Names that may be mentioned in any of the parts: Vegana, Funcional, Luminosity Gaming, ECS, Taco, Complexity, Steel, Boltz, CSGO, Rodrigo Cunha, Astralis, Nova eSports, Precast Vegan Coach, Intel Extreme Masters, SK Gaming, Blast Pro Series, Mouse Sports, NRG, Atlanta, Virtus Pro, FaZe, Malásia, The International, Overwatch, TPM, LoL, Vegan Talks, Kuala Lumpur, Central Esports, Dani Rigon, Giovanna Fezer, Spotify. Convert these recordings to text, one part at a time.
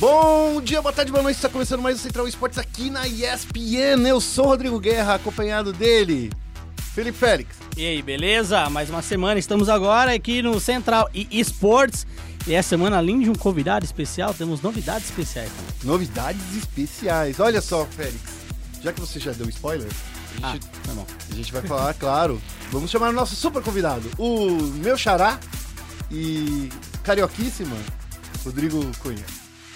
Bom dia, boa tarde, boa noite, está começando mais o Central Esports aqui na ESPN. Eu sou o Rodrigo Guerra, acompanhado dele, Felipe Félix. E aí, beleza? Mais uma semana, estamos agora aqui no Central Esports. E essa semana, além de um convidado especial, temos novidades especiais. Novidades especiais. Olha só, Félix, já que você já deu spoiler, a gente vai falar, claro, vamos chamar o nosso super convidado, o meu xará e carioquíssima, Rodrigo Cunha.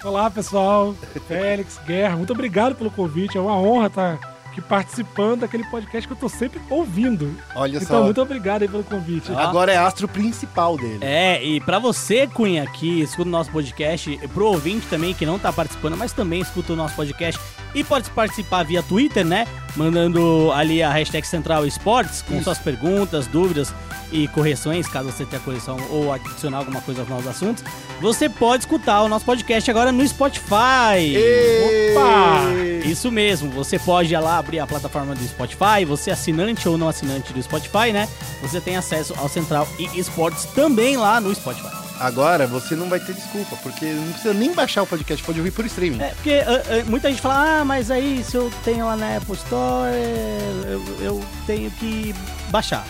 Olá, pessoal, Félix, Guerra, muito obrigado pelo convite, é uma honra estar aqui participando daquele podcast que eu tô sempre ouvindo. Olha só. Então, muito obrigado aí pelo convite. Agora é astro principal dele. É, e pra você, Cunha, que escuta o nosso podcast, pro ouvinte também que não tá participando, mas também escuta o nosso podcast e pode participar via Twitter, né? Mandando ali a hashtag Central Esports com suas perguntas, dúvidas e correções, caso você tenha correção ou adicionar alguma coisa aos novos assuntos. Você pode escutar o nosso podcast agora no Spotify. Ei! Opa! Isso mesmo, você pode ir lá abrir a plataforma do Spotify, você assinante ou não assinante do Spotify, né? Você tem acesso ao Central Esports também lá no Spotify. Agora você não vai ter desculpa, porque não precisa nem baixar o podcast, pode ouvir por streaming. É, porque muita gente fala, ah, mas aí se eu tenho lá na Apple Store, eu tenho que baixar.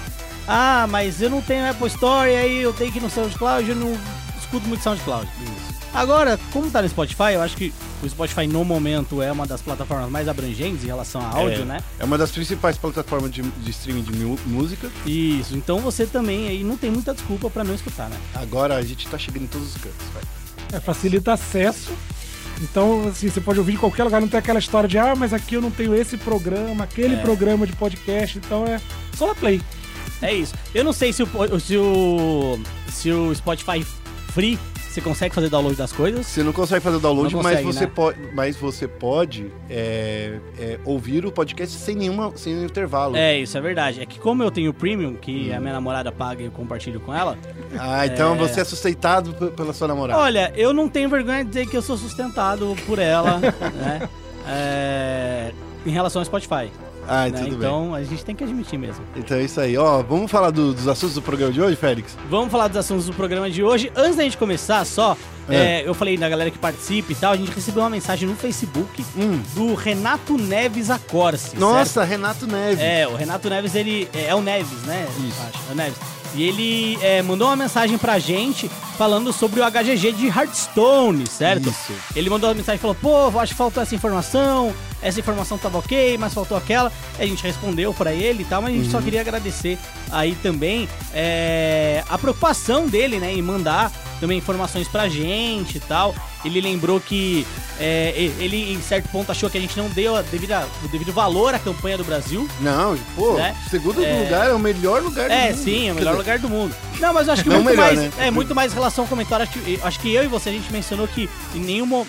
Ah, mas eu não tenho Apple Store, aí eu tenho que ir no SoundCloud, eu não escuto muito SoundCloud. Isso. Agora, como tá no Spotify, eu acho que o Spotify no momento é uma das plataformas mais abrangentes em relação a áudio, né? É uma das principais plataformas de streaming de música. Isso, então você também aí não tem muita desculpa pra não escutar, né? Agora a gente tá chegando em todos os cantos, vai. É, facilita acesso. Então, assim, você pode ouvir em qualquer lugar, não tem aquela história de, ah, mas aqui eu não tenho esse programa, aquele programa de podcast, então é só na play. É isso. Eu não sei se o Spotify Free você consegue fazer download das coisas. Você não consegue fazer download, mas você pode ouvir o podcast sem nenhum intervalo. É, isso é verdade. É que como eu tenho o Premium, que a minha namorada paga e eu compartilho com ela... Ah, então você é sustentado pela sua namorada. Olha, eu não tenho vergonha de dizer que eu sou sustentado por ela, né? Em relação ao Spotify. Ah, né? Tudo então, bem. A gente tem que admitir mesmo. Então é isso aí. Ó, vamos falar dos assuntos do programa de hoje, Félix? Vamos falar dos assuntos do programa de hoje. Antes da gente começar, eu falei da galera que participa e tal, a gente recebeu uma mensagem no Facebook do Renato Neves Acorce. Nossa, certo? Renato Neves. É, o Renato Neves, ele... É o Neves, né? Isso. Acho, é o Neves. E ele mandou uma mensagem pra gente falando sobre o HGG de Hearthstone, certo? Isso. Ele mandou uma mensagem e falou, pô, acho que faltou essa informação tava ok, mas faltou aquela. A gente respondeu pra ele e tal, mas a gente só queria agradecer aí também a preocupação dele, né, em mandar também informações pra gente e tal. Ele lembrou que ele, em certo ponto, achou que a gente não deu o devido valor à campanha do Brasil. Não, pô, né? Segundo lugar é o melhor lugar do mundo. É, sim, é o melhor lugar do mundo. Não, mas eu acho que né? É muito mais em relação ao comentário. Acho que eu e você, a gente mencionou que em nenhuma...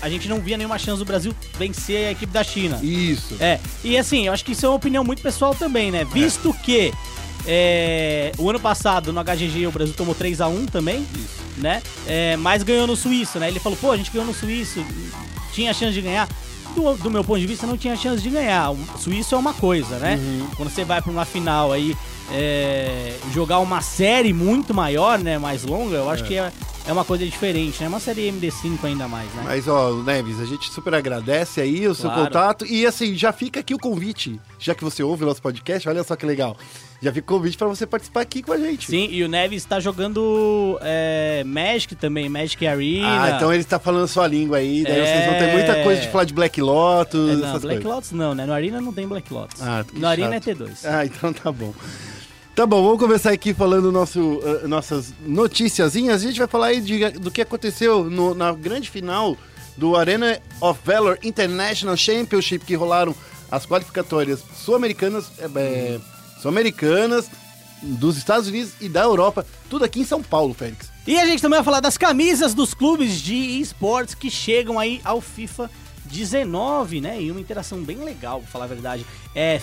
A gente não via nenhuma chance do Brasil vencer a equipe da China. Isso. É, e assim, eu acho que isso é uma opinião muito pessoal também, né? Visto que... o ano passado no HGG o Brasil tomou 3-1 também, isso, né? Mas ganhou no Suíço, né? Ele falou, pô, a gente ganhou no Suíço, tinha chance de ganhar. Do meu ponto de vista, não tinha chance de ganhar. O Suíço é uma coisa, né? Uhum. Quando você vai pra uma final aí, jogar uma série muito maior, né? Mais longa, eu acho que é uma coisa diferente, né? Uma série MD5 ainda mais, né? Mas, ó, Neves, a gente super agradece aí o seu contato. E, assim, já fica aqui o convite. Já que você ouve o nosso podcast, olha só que legal. Já fica o convite pra você participar aqui com a gente. Sim, e o Neves tá jogando Magic também, Magic Arena. Ah, então ele tá falando a sua língua aí. Daí vocês vão ter muita coisa de falar de Black Lotus, não, essas Black coisas. Lotus não, né? No Arena não tem Black Lotus. Ah, no chato. Arena é T2. Ah, então tá bom. Tá bom, vamos começar aqui falando nossas noticiazinhas. A gente vai falar aí do que aconteceu na grande final do Arena of Valor International Championship, que rolaram as qualificatórias sul-americanas dos Estados Unidos e da Europa, tudo aqui em São Paulo, Félix. E a gente também vai falar das camisas dos clubes de esportes que chegam aí ao FIFA 19, né? E uma interação bem legal, pra falar a verdade.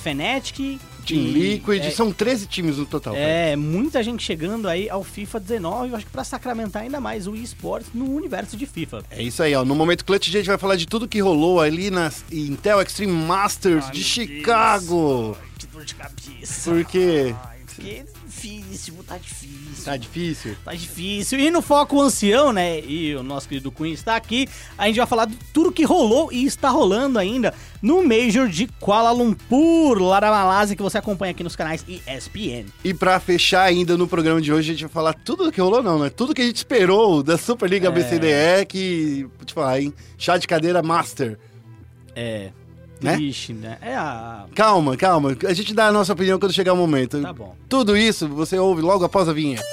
Fnatic... Team Liquid, são 13 times no total. Muita gente chegando aí ao FIFA 19, eu acho que pra sacramentar ainda mais o eSports no universo de FIFA. É isso aí, ó. No Momento Clutch, a gente vai falar de tudo que rolou ali nas Intel Extreme Masters de Chicago. Deus, que dor de cabeça. Por quê? Porque difícil, tá difícil. Tá difícil? Tá difícil. E no Foco Ancião, né? E o nosso querido Cunha está aqui. A gente vai falar de tudo que rolou e está rolando ainda no Major de Kuala Lumpur, lá da Malásia, que você acompanha aqui nos canais ESPN. E pra fechar ainda no programa de hoje, a gente vai falar tudo do que rolou, não, né? Tudo que a gente esperou da Superliga BCDE, que, vou te falar, hein? Chá de cadeira master. É... Né? Ixi, né? É a... Calma, calma. A gente dá a nossa opinião quando chegar o momento. Tá bom. Tudo isso você ouve logo após a vinheta.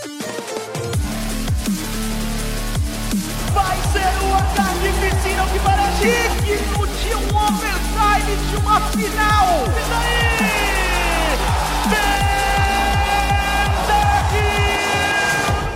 Vai ser um ataque piscina que parece digno de um overtime de uma final. E daí?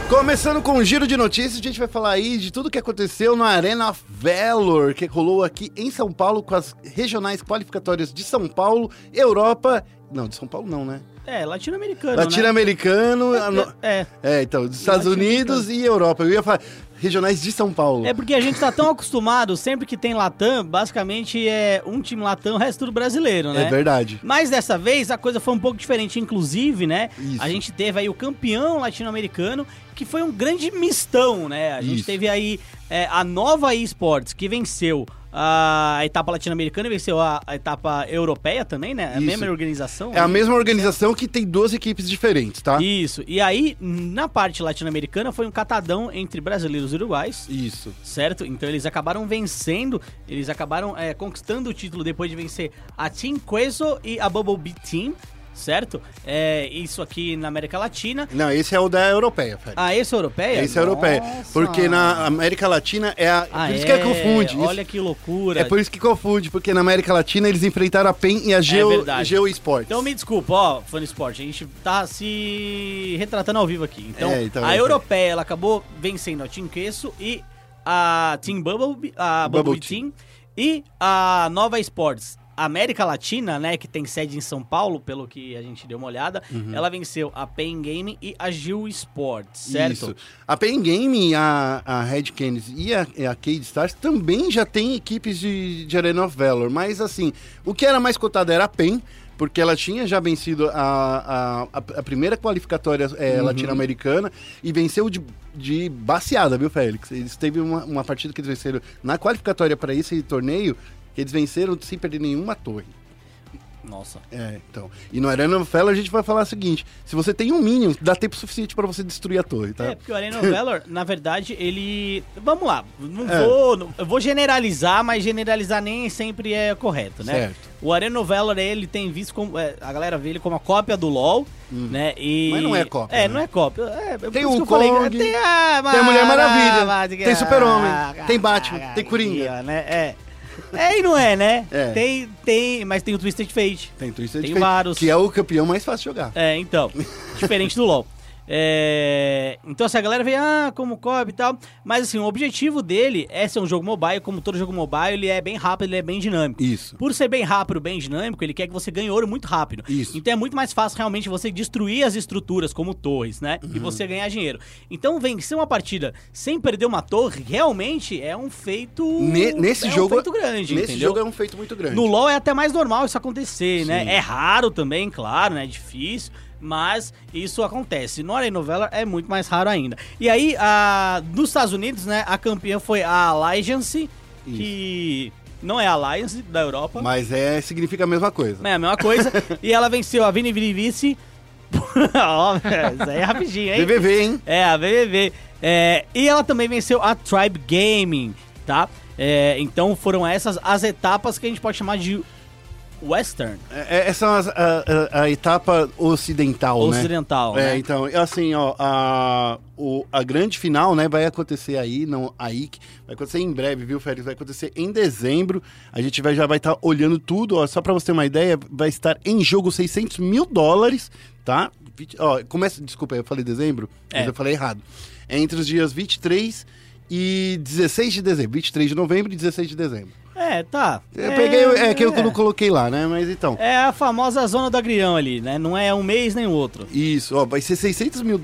Começando com um giro de notícias, a gente vai falar aí de tudo que aconteceu na Arena Valor, que rolou aqui em São Paulo, com as regionais qualificatórias de São Paulo, Europa... Não, de São Paulo não, né? É, latino-americano, latino-americano, né? É, então, dos Estados Unidos e Europa. Eu ia falar... Regionais de São Paulo. É porque a gente tá tão acostumado, sempre que tem Latam, basicamente é um time Latam, o resto tudo brasileiro, né? É verdade. Mas dessa vez a coisa foi um pouco diferente, inclusive, né? Isso. A gente teve aí o campeão latino-americano, que foi um grande mistão, né? A gente teve aí a Nova eSports, que venceu a etapa latino-americana e venceu a etapa europeia também, né? É a mesma organização. É a mesma organização que tem 12 equipes diferentes, tá? Isso. E aí, na parte latino-americana, foi um catadão entre brasileiros e uruguais. Isso. Certo? Então, eles acabaram vencendo, eles acabaram conquistando o título depois de vencer a Team Queso e a Bubble Bee Team. Certo? É isso aqui na América Latina. Não, esse é o da europeia, Fred. Ah, esse é europeia? Esse é europeia. Porque na América Latina é a... por isso que confunde. Olha isso... que loucura. É por isso que confunde, porque na América Latina eles enfrentaram a PEN e a Geo Esports. Então me desculpa, ó, Fã Esporte, a gente tá se retratando ao vivo aqui. Então, a europeia, ela acabou vencendo a Team Queso e a Team Bubble, a Bubble Team e a Nova Esports. A América Latina, né, que tem sede em São Paulo, pelo que a gente deu uma olhada, ela venceu a Pain Gaming e a Gil Sports, certo? Isso. A Pain Gaming, a Red Canis e a Cade Stars também já tem equipes de Arena of Valor, mas assim, o que era mais cotado era a Pain, porque ela tinha já vencido a primeira qualificatória latino-americana e venceu de baseada, viu, Félix? Eles teve uma partida que eles venceram na qualificatória para esse torneio, que eles venceram sem perder nenhuma torre. Nossa. É, então. E no Arena of Valor a gente vai falar o seguinte: se você tem um Minion, dá tempo suficiente pra você destruir a torre, tá? É, porque o Arena of Valor, na verdade, ele... Vamos lá, eu vou generalizar, mas generalizar nem sempre é correto, né? Certo. O Arena of Valor, ele tem visto como... a galera vê ele como a cópia do LoL, né? E... Mas não é cópia. É, né? Não é cópia. É, tem o Kong, tem a Mulher Maravilha, tem Super-Homem, tem Batman, tem Coringa. Né? É e não é, né? É. Mas tem o Twisted Fate. Tem o Twisted Fate, vários. Que é o campeão mais fácil de jogar. É, então. Diferente do LoL. Então, essa galera vê, como copy e tal. Mas, assim, o objetivo dele é ser um jogo mobile. Como todo jogo mobile, ele é bem rápido, ele é bem dinâmico. Isso. Por ser bem rápido, bem dinâmico, ele quer que você ganhe ouro muito rápido. Isso. Então, é muito mais fácil, realmente, você destruir as estruturas, como torres, né? E você ganhar dinheiro. Então, vencer uma partida sem perder uma torre, realmente, é um feito... Nesse jogo, um feito grande, nesse entendeu? Jogo é um feito muito grande. No LoL é até mais normal isso acontecer, né? É raro também, claro, né? É difícil... Mas isso acontece. No Arena of Valor é muito mais raro ainda. E aí, nos Estados Unidos, né, a campeã foi a Alliance, que não é a Alliance da Europa. Mas significa a mesma coisa. É a mesma coisa. E ela venceu a Vini Vinivici. Isso aí é rapidinho, hein? BBB, hein? É, a BBB. E ela também venceu a Tribe Gaming, tá? Então foram essas as etapas que a gente pode chamar de... Western. Essa é a etapa ocidental, né? Ocidental, né? Então, assim, ó, a grande final, né, vai acontecer aí, não aí, vai acontecer em breve, viu, Félix? Vai acontecer em dezembro, a gente já vai estar olhando tudo, ó, só pra você ter uma ideia, vai estar em jogo $600 mil, tá? Ó, desculpa, eu falei dezembro, mas eu falei errado. É entre os dias 23 e 16 de dezembro, 23 de novembro e 16 de dezembro. Tá. Eu peguei, que eu não coloquei lá, né? Mas então... É a famosa zona do agrião ali, né? Não é um mês nem o outro. Isso, ó, vai ser $600 mil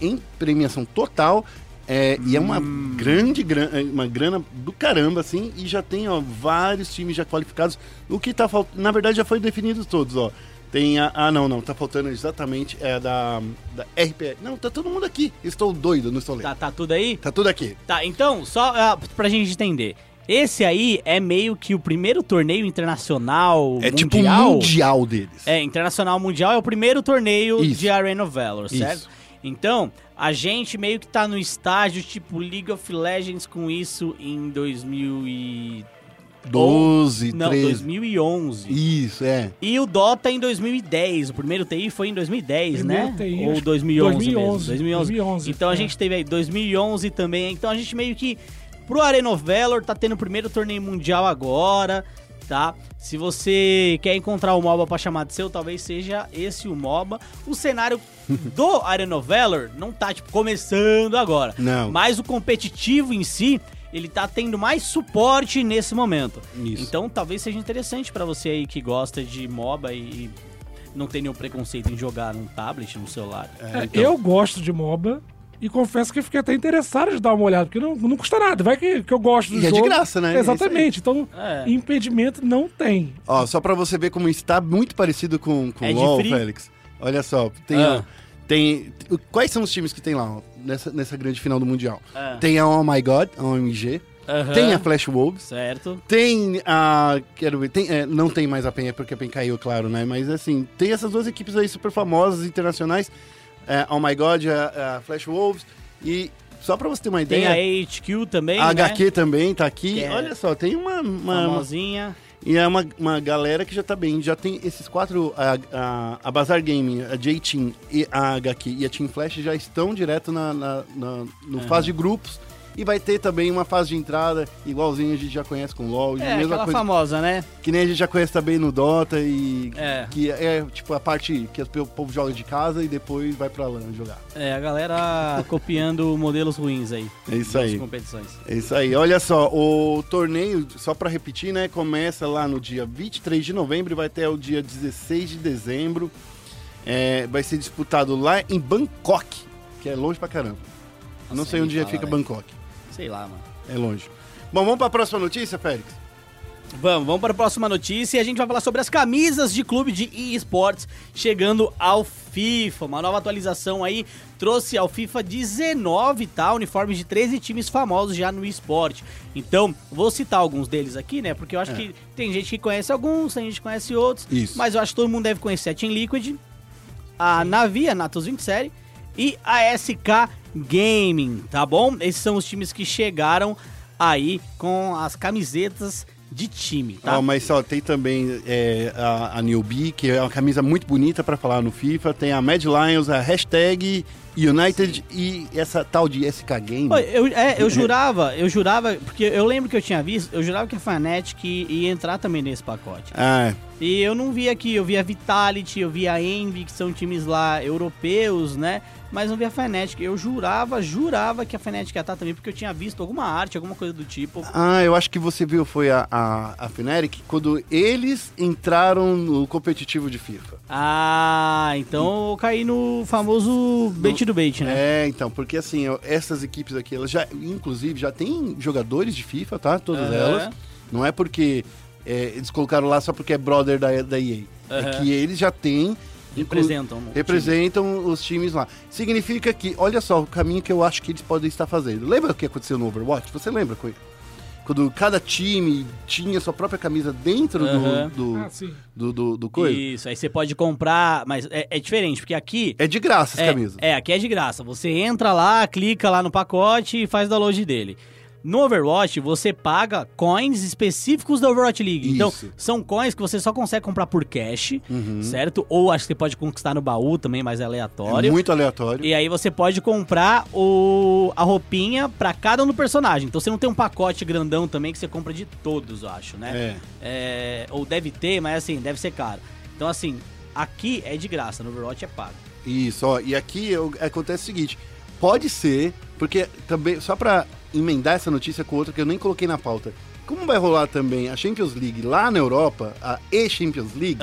em premiação total. E é uma grande uma grana do caramba, assim. E já tem, ó, vários times já qualificados. O que tá faltando... Na verdade, já foi definido todos, ó. Tem a... Ah, não, não. Tá faltando exatamente é da RPR. Não, tá todo mundo aqui. Estou doido, não estou lendo. Tá tudo aí? Tá tudo aqui. Tá, então, só pra gente entender. Esse aí é meio que o primeiro torneio internacional mundial. É tipo o mundial deles. É, internacional mundial é o primeiro torneio de Arena of Valor, certo? Isso. Então, a gente meio que tá no estágio tipo League of Legends com isso em 2011. Isso, é. E o Dota em 2010. O primeiro TI foi em 2010, né? TI, ou 2011. Então, a gente teve aí 2011 também. Então, a gente meio que... Pro Arena of Valor, tá tendo o primeiro torneio mundial agora, tá? Se você quer encontrar o MOBA pra chamar de seu, talvez seja esse o MOBA. O cenário do Arena of Valor não tá, tipo, começando agora. Não. Mas o competitivo em si, ele tá tendo mais suporte nesse momento. Isso. Então, talvez seja interessante pra você aí que gosta de MOBA e não tem nenhum preconceito em jogar num tablet, num celular. É, então... Eu gosto de MOBA. E confesso que eu fiquei até interessado de dar uma olhada, porque não custa nada. Vai que eu gosto do jogo. É de graça, né? Exatamente. Então, impedimento não tem. Ó, só pra você ver como está muito parecido com o LoL, Félix. Olha só, tem... Quais são os times que tem lá, ó, nessa grande final do Mundial? Tem a Oh My God, a OMG. Tem a Flash Wolves. Certo. Tem a... Quero ver. Tem, não tem mais a PEN, porque a PEN caiu, claro, né? Mas, assim, tem essas duas equipes aí super famosas, internacionais. Oh My God, a Flash Wolves. E só pra você ter uma ideia... Tem a HQ também, a HQ, né? também tá aqui. É. Olha só, tem uma famosinha. E é uma galera que já tá bem. Já tem esses quatro... A Bazar Gaming, a J-Team, a HQ e a Team Flash já estão direto no fase de grupos. E vai ter também uma fase de entrada igualzinha a gente já conhece com o LoL. É, mesma aquela coisa, famosa, né? Que nem a gente já conhece também no Dota e... É. Que é, tipo, a parte que o povo joga de casa e depois vai pra LAN jogar. É, a galera copiando modelos ruins aí. É isso aí. Competições. É isso aí. Olha só, o torneio, só pra repetir, né? Começa lá no dia 23 de novembro e vai até o dia 16 de dezembro. É, vai ser disputado lá em Bangkok, que é longe pra caramba. Nossa, não sei onde fica, véio. Bangkok. Sei lá, mano. É longe. Bom, vamos para a próxima notícia, Félix? Vamos para a próxima notícia e a gente vai falar sobre as camisas de clube de eSports chegando ao FIFA. Uma nova atualização aí trouxe ao FIFA 19, tá? Uniformes de 13 times famosos já no eSport. Então, vou citar alguns deles aqui, né? Porque eu acho que tem gente que conhece alguns, tem gente que conhece outros. Isso. Mas eu acho que todo mundo deve conhecer a Team Liquid, a Navi, a Natus Vincere e a SK Gaming, tá bom? Esses são os times que chegaram aí com as camisetas de time, tá? Mas só tem também a Newbie, que é uma camisa muito bonita pra falar no FIFA. Tem a Mad Lions, a hashtag United. Sim. E essa tal de SK Gaming. Eu jurava, porque eu lembro que eu tinha visto, eu jurava que a Fnatic ia entrar também nesse pacote. Ah, é. E eu não vi aqui, eu vi a Vitality, eu vi a Envy, que são times lá europeus, né? Mas não vi a Fnatic. Eu jurava que a Fnatic ia estar também, porque eu tinha visto alguma arte, alguma coisa do tipo. Ah, eu acho que você viu, foi a Fnatic, quando eles entraram no competitivo de FIFA. Ah, então eu caí no famoso bait do bait, né? É, então, porque assim, essas equipes aqui, elas já, inclusive, já tem jogadores de FIFA, tá? Todas elas. Não é porque... eles colocaram lá só porque é brother da EA. Uhum. É que eles já têm... Representam os times lá. Significa que, olha só, o caminho que eu acho que eles podem estar fazendo. Lembra o que aconteceu no Overwatch? Você lembra? Quando cada time tinha sua própria camisa dentro do coisa? Isso, aí você pode comprar, mas é diferente, porque aqui... É de graça as camisas. É, aqui é de graça. Você entra lá, clica lá no pacote e faz download dele. No Overwatch, você paga coins específicos da Overwatch League. Isso. Então, são coins que você só consegue comprar por cash, certo? Ou acho que você pode conquistar no baú também, mas é aleatório. É muito aleatório. E aí você pode comprar a roupinha pra cada um do personagem. Então, você não tem um pacote grandão também que você compra de todos, eu acho, né? Ou deve ter, mas assim, deve ser caro. Então, assim, aqui é de graça, no Overwatch é pago. Isso, ó. E aqui acontece o seguinte, pode ser, porque também, só pra... emendar essa notícia com outra que eu nem coloquei na pauta. Como vai rolar também a Champions League lá na Europa, a E-Champions League,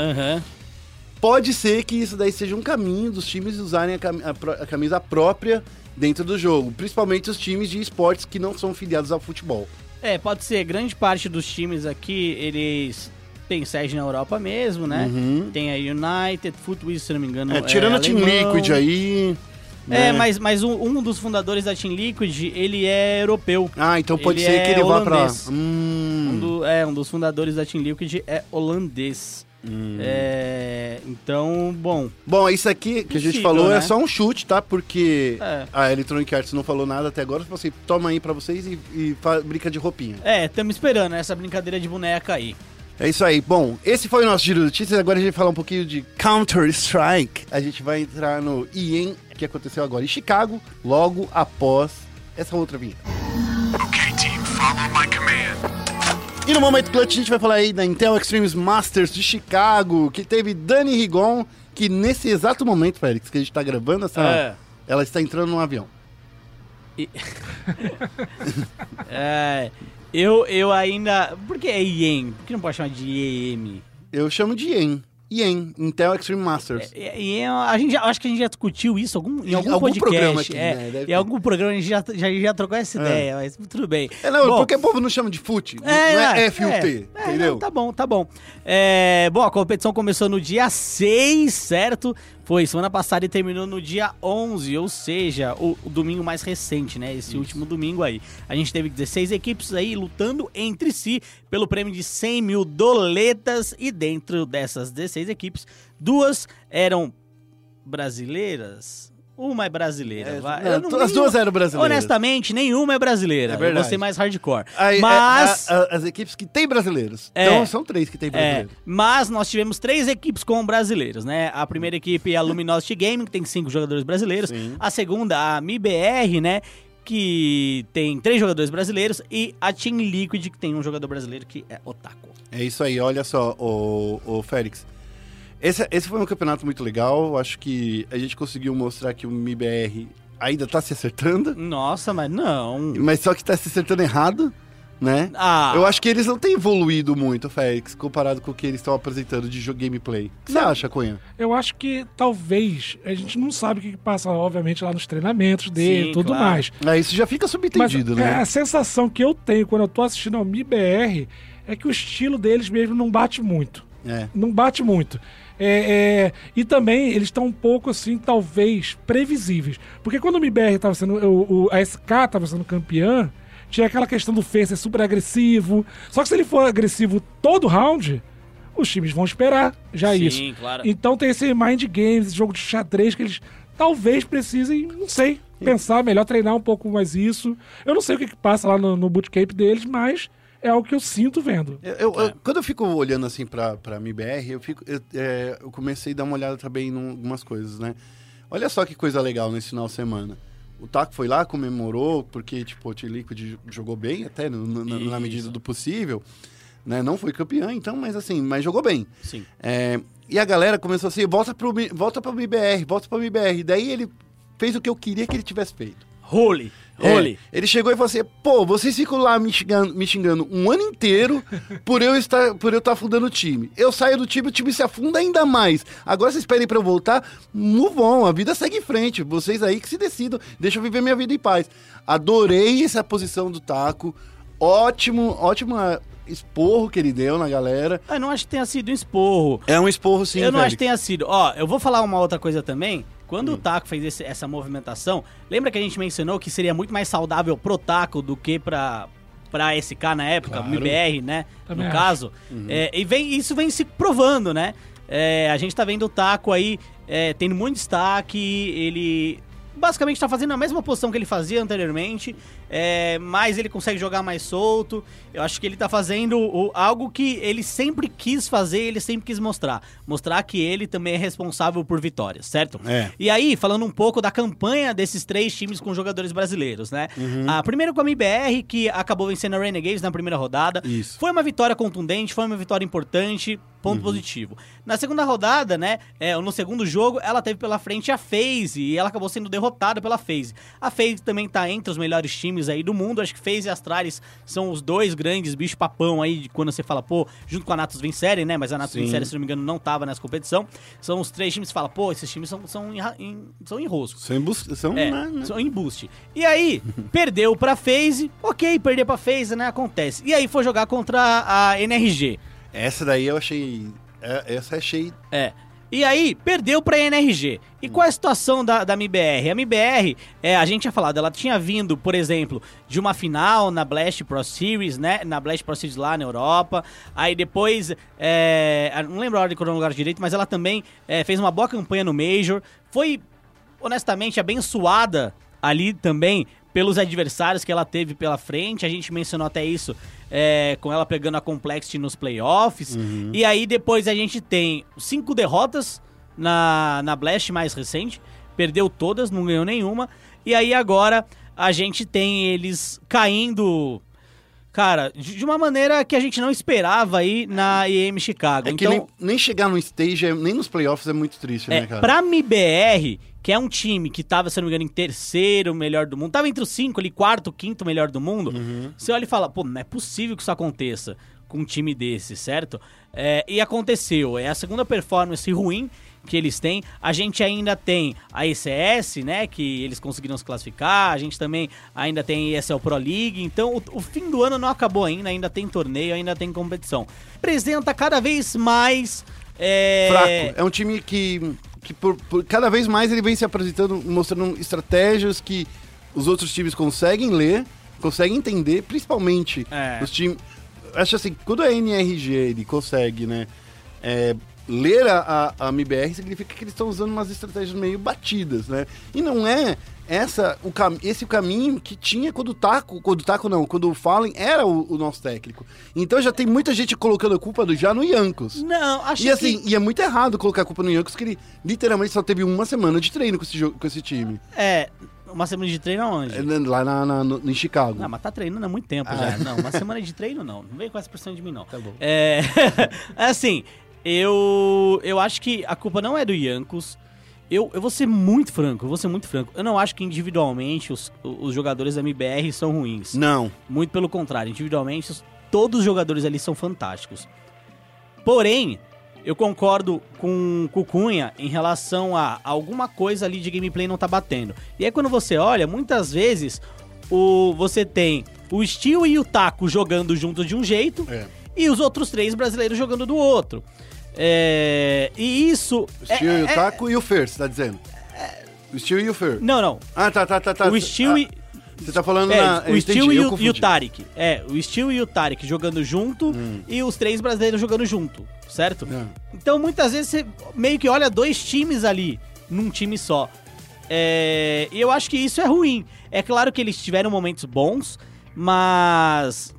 pode ser que isso daí seja um caminho dos times usarem a camisa própria dentro do jogo, principalmente os times de esportes que não são filiados ao futebol. Pode ser. Grande parte dos times aqui, eles... tem sede na Europa mesmo, né? Uhum. Tem a United, Footwiz, se não me engano. É, tirando a Team Liquid aí... Né? É, mas um dos fundadores da Team Liquid, ele é europeu. Ah, então pode ele ser que ele holandês. Vá pra... Um dos fundadores da Team Liquid é holandês. É, então, bom... Bom, isso aqui que a gente falou, né? É só um chute, tá? Porque a Electronic Arts não falou nada até agora. Você toma aí pra vocês e brinca de roupinha. É, estamos esperando essa brincadeira de boneca aí. É isso aí. Bom, esse foi o nosso giro de notícias. Agora a gente vai falar um pouquinho de Counter-Strike. A gente vai entrar no IEM, que aconteceu agora em Chicago, logo após essa outra vinheta. Okay, team, follow my command. E no Momento Clutch a gente vai falar aí da Intel Extreme Masters de Chicago, que teve Dani Rigon, que nesse exato momento, Félix, que a gente tá gravando essa... Ela está entrando num avião. Eu ainda... Por que é IEM? Por que não pode chamar de IEM? Eu chamo de IEM. IEM, Intel Extreme Masters. Acho que a gente já discutiu isso em algum podcast. Programa aqui, né? Em algum programa a gente já trocou essa ideia, mas tudo bem. Bom, porque o povo não chama de FUT, não é FUT, entendeu? Não, tá bom. Bom, a competição começou no dia 6, certo? Foi semana passada e terminou no dia 11, ou seja, o domingo mais recente, né? Esse último domingo aí. A gente teve 16 equipes aí lutando entre si pelo prêmio de $100 mil e dentro dessas 16 equipes, duas eram brasileiras... Uma é brasileira. As duas eram brasileiras. Honestamente, nenhuma é brasileira. É verdade. Eu gostei mais hardcore. Mas... As equipes que têm brasileiros. Então, são três que têm brasileiros. Mas nós tivemos três equipes com brasileiros, né? A primeira equipe é a Luminosity Gaming, que tem 5 jogadores brasileiros. Sim. A segunda, a MiBR, né? Que tem 3 jogadores brasileiros. E a Team Liquid, que tem um jogador brasileiro, que é o Taco. É isso aí. Olha só, o Félix. Esse foi um campeonato muito legal, acho que a gente conseguiu mostrar que o MiBR ainda tá se acertando. Nossa, mas não... Mas só que tá se acertando errado, né? Eu acho que eles não têm evoluído muito, Félix, comparado com o que eles estão apresentando de gameplay. O que você acha, Cunha? Eu acho que talvez, a gente não sabe o que passa, obviamente, lá nos treinamentos dele e tudo mais. Isso já fica subentendido, né? A sensação que eu tenho quando eu tô assistindo ao MiBR é que o estilo deles mesmo não bate muito. Não bate muito. E também eles estão um pouco assim, talvez, previsíveis. Porque quando o MiBR estava sendo. A SK estava sendo campeã, tinha aquela questão do FaZe ser super agressivo. Só que se ele for agressivo todo round, os times vão esperar. Sim, claro. Então tem esse mind games, esse jogo de xadrez, que eles talvez precisem, não sei, pensar melhor, treinar um pouco mais isso. Eu não sei o que passa lá no bootcamp deles, mas. É o que eu sinto vendo. Quando eu fico olhando assim pra MiBR, eu comecei a dar uma olhada também em algumas coisas, né? Olha só que coisa legal nesse final de semana. O Taco foi lá, comemorou, porque tipo, o Team Liquid jogou bem até, na medida do possível. Né? Não foi campeão, então, mas jogou bem. Sim. E a galera começou assim, volta pra MiBR. Daí ele fez o que eu queria que ele tivesse feito. Holy. Ele chegou e falou assim, vocês ficam lá me xingando um ano inteiro por eu estar afundando o time. Eu saio do time, o time se afunda ainda mais. Agora vocês pedem pra eu voltar, move on, a vida segue em frente. Vocês aí que se decidam, deixa eu viver minha vida em paz. Adorei essa posição do Taco, ótimo esporro que ele deu na galera. Eu não acho que tenha sido um esporro. É um esporro sim, Eu não acho que tenha sido. Eu vou falar uma outra coisa também. Quando o Taco fez essa movimentação, lembra que a gente mencionou que seria muito mais saudável pro Taco do que pra SK na época, claro. MiBR, né? Também no caso. Uhum. Isso vem se provando, né? A gente tá vendo o Taco aí tendo muito destaque, ele basicamente tá fazendo a mesma posição que ele fazia anteriormente, mas ele consegue jogar mais solto. Eu acho que ele tá fazendo algo que ele sempre quis fazer, ele sempre quis mostrar que ele também é responsável por vitórias, certo? E aí, falando um pouco da campanha desses três times com jogadores brasileiros, né? Uhum. Primeiro com a MiBR, que acabou vencendo a Renegades na primeira rodada. Isso. Foi uma vitória contundente, foi uma vitória importante, ponto positivo. Na segunda rodada, né, no segundo jogo, ela teve pela frente a FaZe e ela acabou sendo derrotada pela FaZe. A FaZe também tá entre os melhores times aí do mundo, acho que FaZe e Astralis são os dois grandes bicho papão aí, de quando você fala, junto com a Natus Vincere, né? Mas a Natus Vincere, se não me engano, não tava nessa competição. São os três times que fala, esses times são enrosco. São embuste. E aí, perdeu pra FaZe, perder pra FaZe, né? Acontece. E aí foi jogar contra a NRG. Essa daí eu achei... Essa eu achei... É. E aí, perdeu pra NRG. E qual é a situação da MiBR? A MiBR, a gente tinha falado, ela tinha vindo, por exemplo, de uma final na Blast Pro Series, né? Na Blast Pro Series lá na Europa. Aí depois, não lembro a hora de cronologia direito, mas ela também fez uma boa campanha no Major. Foi, honestamente, abençoada ali também pelos adversários que ela teve pela frente. A gente mencionou até isso com ela pegando a Complexity nos playoffs. Uhum. E aí depois a gente tem 5 derrotas na Blast mais recente. Perdeu todas, não ganhou nenhuma. E aí agora a gente tem eles caindo... Cara, de uma maneira que a gente não esperava aí na IEM Chicago. É então, que nem chegar no stage, nem nos playoffs é muito triste, né, cara? Pra MiBR, que é um time que tava, se não me engano, em terceiro melhor do mundo, tava entre os 5 ali, quarto, quinto melhor do mundo, você olha e fala, pô, não é possível que isso aconteça com um time desse, certo? E aconteceu, é a segunda performance ruim que eles têm. A gente ainda tem a ECS, né, que eles conseguiram se classificar, a gente também ainda tem a ESL Pro League, então o fim do ano não acabou ainda tem torneio, ainda tem competição. Apresenta cada vez mais... Fraco, é um time que por cada vez mais ele vem se apresentando, mostrando estratégias que os outros times conseguem ler, conseguem entender, principalmente os times... Acho assim, quando a NRG ele consegue, né, ler a MiBR significa que eles estão usando umas estratégias meio batidas, né? E não é esse o caminho que tinha quando o Fallen era o nosso técnico. Então já tem muita gente colocando a culpa no Jankos. Não, acho que... E assim, e é muito errado colocar a culpa no Jankos, que ele literalmente só teve uma semana de treino com esse time. Uma semana de treino aonde? Lá em Chicago. Não, mas tá treinando há muito tempo já. Não, uma semana de treino não. Não vem com essa pressão de mim, não. Tá bom. Assim... Eu acho que a culpa não é do Jankos. Eu vou ser muito franco, Eu não acho que individualmente os jogadores da MiBR são ruins. Não. Muito pelo contrário, individualmente todos os jogadores ali são fantásticos. Porém, eu concordo com o Cunha em relação a alguma coisa ali de gameplay não tá batendo. E aí quando você olha, muitas vezes você tem o Steel e o Taco jogando junto de um jeito... E os outros 3 brasileiros jogando do outro. E isso... O Steel e o Taco e o Fer, você tá dizendo? O Steel e o Fer. Não. Ah, tá. O Steel e... Você tá falando o Steel e o Tarik. O Steel e o Tarik jogando junto e os 3 brasileiros jogando junto, certo? Então, muitas vezes, você meio que olha 2 times ali, num time só. E eu acho que isso é ruim. É claro que eles tiveram momentos bons, mas...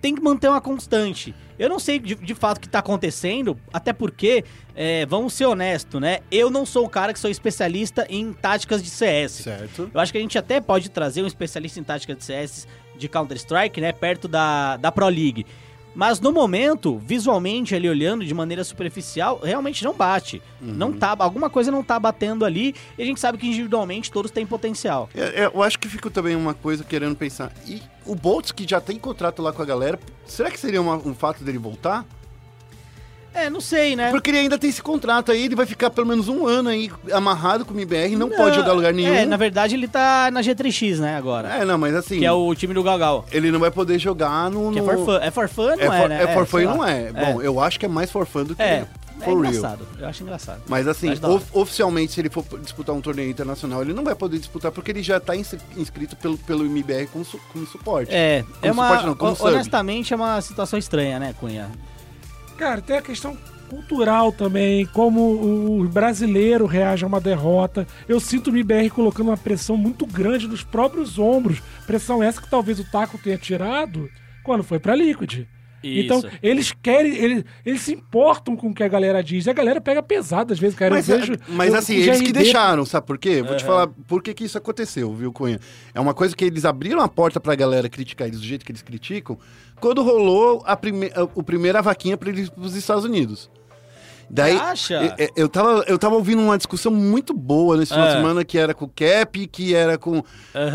tem que manter uma constante. Eu não sei de fato o que tá acontecendo, até porque, vamos ser honestos, né? Eu não sou um cara que sou especialista em táticas de CS. Certo. Eu acho que a gente até pode trazer um especialista em táticas de CS de Counter-Strike, né? Perto da Pro League. Mas no momento, visualmente ali olhando de maneira superficial, realmente não bate. Não tá, alguma coisa não tá batendo ali e a gente sabe que individualmente todos têm potencial. Eu acho que fico também uma coisa querendo pensar. E o Boltz, que já tem contrato lá com a galera, será que seria um fato dele voltar? Não sei, né? Porque ele ainda tem esse contrato aí, ele vai ficar pelo menos um ano aí amarrado com o MiBR, não pode jogar lugar nenhum. Na verdade ele tá na G3X, né, agora. Não, mas assim... Que é o time do Galgal. Ele não vai poder jogar no... Que é forfã, não é, né? É forfã e não é. Bom, eu acho que é mais forfã do que... For real. Engraçado, eu acho engraçado. Mas assim, oficialmente, se ele for disputar um torneio internacional, ele não vai poder disputar porque ele já tá inscrito pelo MiBR como suporte. Honestamente, é uma situação estranha, né, Cunha? Cara, tem a questão cultural também, como o brasileiro reage a uma derrota. Eu sinto o MiBR colocando uma pressão muito grande nos próprios ombros. Pressão essa que talvez o Taco tenha tirado quando foi pra Liquid. Isso. Então, eles querem... Eles se importam com o que a galera diz. E a galera pega pesado, às vezes, cara. Eles GRD... que deixaram, sabe por quê? Vou te falar por que isso aconteceu, viu, Cunha? É uma coisa que eles abriram a porta pra galera criticar eles do jeito que eles criticam quando rolou a primeira vaquinha pra eles pros Estados Unidos. Daí, acha? Eu tava ouvindo uma discussão muito boa nesse final de semana, que era com o Cap, que era com...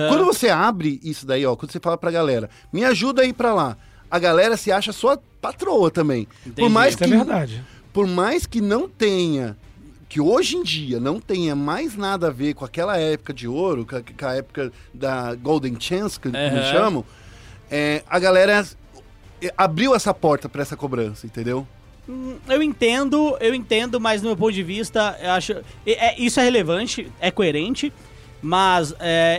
Quando você abre isso daí, ó, quando você fala pra galera, me ajuda a ir pra lá. A galera se acha sua patroa também. Entendi. É verdade. Por mais que não tenha, que hoje em dia não tenha mais nada a ver com aquela época de ouro, com a época da Golden Chance, que me chamam, a galera abriu essa porta pra essa cobrança, entendeu? Eu entendo, mas no meu ponto de vista, eu acho, isso é relevante, é coerente, mas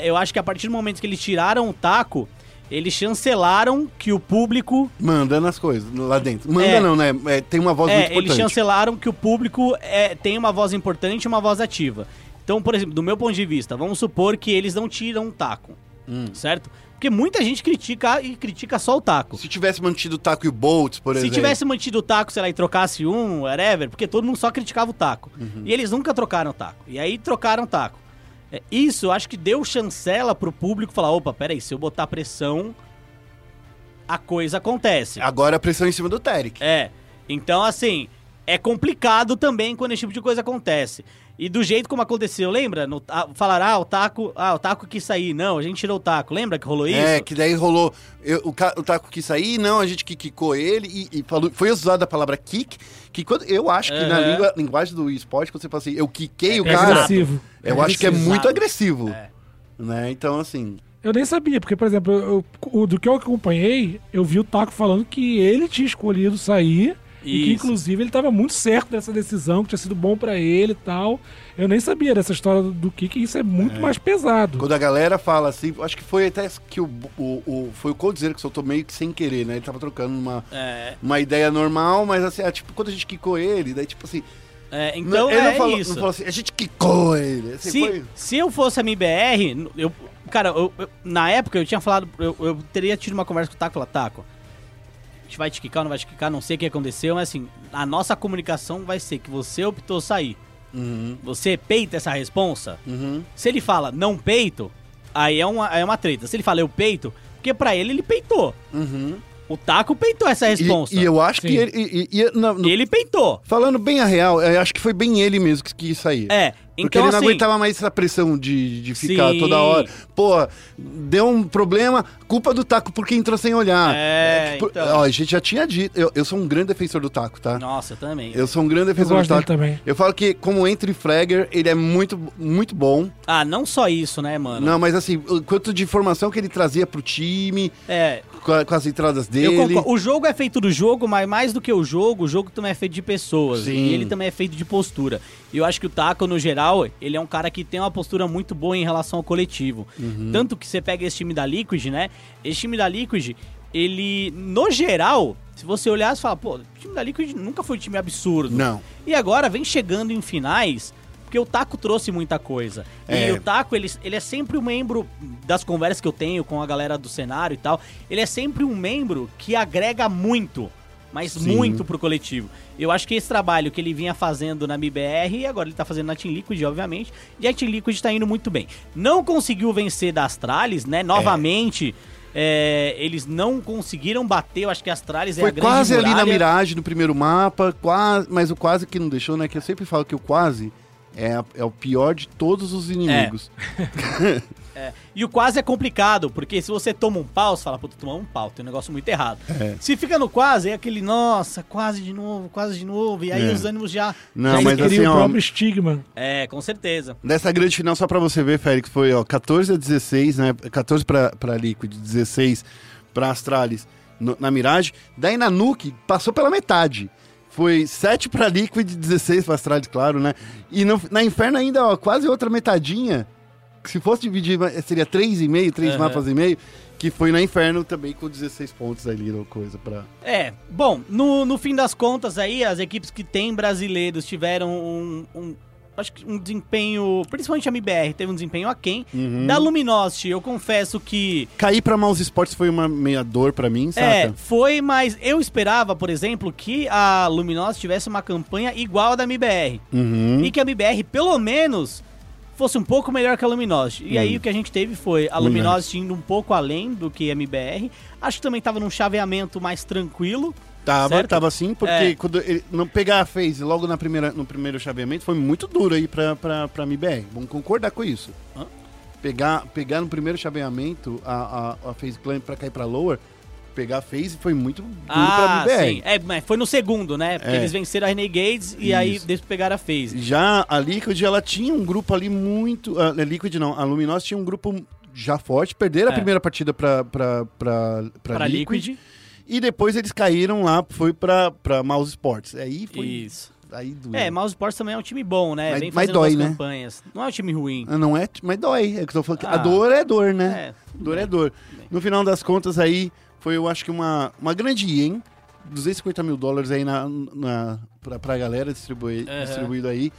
eu acho que a partir do momento que eles tiraram o taco, eles chancelaram que o público... manda nas coisas, lá dentro. Manda não, né? Tem uma voz muito importante. Eles chancelaram que o público tem uma voz importante e uma voz ativa. Então, por exemplo, do meu ponto de vista, vamos supor que eles não tiram o taco, certo? Porque muita gente critica e critica só o taco. Se tivesse mantido o taco e o Bolt, por exemplo. Se tivesse mantido o taco, sei lá, e trocasse um, whatever, porque todo mundo só criticava o taco. Uhum. E eles nunca trocaram o taco. E aí trocaram o taco. Isso, acho que deu chancela pro público falar, opa, peraí, se eu botar pressão, a coisa acontece. Agora a pressão em cima do Tarik. Então, assim, é complicado também quando esse tipo de coisa acontece. E do jeito como aconteceu, lembra? Falaram, o taco quis sair. Não, a gente tirou o taco. Lembra que rolou isso? Que daí rolou... O taco quis sair, não, a gente que quicou ele. E falou, foi usada a palavra kick, que quando, eu acho que na linguagem do esporte, quando você fala assim, eu quiquei o cara... Agressivo. Eu acho que é muito agressivo. Né? Então, assim... Eu nem sabia, porque, por exemplo, do que eu acompanhei, eu vi o taco falando que ele tinha escolhido sair... E que, inclusive, ele estava muito certo dessa decisão, que tinha sido bom pra ele e tal. Eu nem sabia dessa história do que isso é muito mais pesado. Quando a galera fala assim, acho que foi até que foi o Coldzera que soltou meio que sem querer, né? Ele tava trocando uma ideia normal, mas assim, tipo, quando a gente quicou ele, daí tipo assim... então ele não falou assim, a gente quicou ele. Assim, se eu fosse a MiBR, na época eu tinha falado, eu teria tido uma conversa com o Taco e falado, Taco, a gente vai te quicar ou não vai te quicar, não sei o que aconteceu, mas assim, a nossa comunicação vai ser que você optou sair. Uhum. Você peita essa responsa? Uhum. Se ele fala, não peito, aí é uma treta. Se ele fala, eu peito, porque pra ele peitou. Uhum. O Taco peitou essa responsa. E eu acho Sim. que ele... ele peitou. Falando bem a real, eu acho que foi bem ele mesmo que quis sair. Porque então, ele não aguentava mais essa pressão de ficar toda hora. Pô, deu um problema, culpa do Taco, porque entrou sem olhar. Então... a gente já tinha dito, eu sou um grande defensor do Taco, tá? Nossa, eu também. Eu sou um grande defensor do Taco. Também. Eu falo que como entry fragger, ele é muito, muito bom. Ah, não só isso, né, mano? Não, mas assim, o quanto de informação que ele trazia pro time, com as entradas dele. Eu concordo. O jogo é feito do jogo, mas mais do que o jogo também é feito de pessoas. Sim. E ele também é feito de postura. E eu acho que o Taco, no geral, ele é um cara que tem uma postura muito boa em relação ao coletivo. Uhum. Tanto que você pega esse time da Liquid, né? Esse time da Liquid, ele, no geral, se você olhar, você fala, pô, o time da Liquid nunca foi um time absurdo. Não. E agora vem chegando em finais... Porque o Taco trouxe muita coisa. E o Taco, ele é sempre um membro das conversas que eu tenho com a galera do cenário e tal. Ele é sempre um membro que agrega muito, mas Sim. muito pro coletivo. Eu acho que esse trabalho que ele vinha fazendo na MiBR, e agora ele tá fazendo na Team Liquid, obviamente, e a Team Liquid tá indo muito bem. Não conseguiu vencer da Astralis, né? Novamente... eles não conseguiram bater, eu acho que a Astralis foi a grande muralha. Foi quase ali na miragem, no primeiro mapa, quase, mas o quase que não deixou, né? Que eu sempre falo que o quase... É o pior de todos os inimigos. E o quase é complicado, porque se você toma um pau, você fala, pô, tu tomou um pau, tem um negócio muito errado. Se fica no quase, é aquele, nossa, quase de novo, e aí os ânimos já... Não, já mas assim, o próprio estigma. Com certeza. Nessa grande final, só pra você ver, Félix, foi 14-16, né, 14 pra Liquid, 16 pra Astralis na Mirage, daí na Nuke passou pela metade. Foi 7 pra Liquid, 16 pra Astralis, claro, né? E na Inferno ainda, quase outra metadinha. Se fosse dividir, seria 3,5, 3 mapas e meio. Que foi na Inferno também com 16 pontos ali, ou coisa pra... Bom, no fim das contas aí, as equipes que tem brasileiros tiveram acho que um desempenho... Principalmente a MiBR teve um desempenho aquém. Uhum. Da Luminosity, eu confesso que... Cair pra Mouse Sports foi uma meia dor pra mim, saca? Foi, mas eu esperava, por exemplo, que a Luminosity tivesse uma campanha igual a da MiBR. Uhum. E que a MiBR, pelo menos, fosse um pouco melhor que a Luminosity. E aí o que a gente teve foi a Luminosity indo um pouco além do que a MiBR. Acho que também tava num chaveamento mais tranquilo. Tava sim, porque quando ele não pegar a FaZe logo no primeiro chaveamento foi muito duro aí pra MiBR. Vamos concordar com isso. Pegar no primeiro chaveamento a FaZe Clan pra cair pra Lower, pegar a FaZe foi muito duro pra MiBR. Sim. Mas foi no segundo, né? Porque eles venceram a Renegades e aí depois pegaram a FaZe. Já a Liquid, ela tinha um grupo ali muito... A Liquid não, a Luminosity tinha um grupo já forte, perderam a primeira partida pra Liquid. E depois eles caíram lá, foi pra Mouse Sports. Aí foi... Isso. Aí doeu. É, Mouse Sports também é um time bom, né? Mas, fazendo dói, né? Campanhas. Não é um time ruim. Não é, mas dói. É que eu tô falando, que a dor é dor, né? Dor é dor. No final das contas aí, foi eu acho que uma grande IE, hein? $250 mil aí pra galera distribuído aí.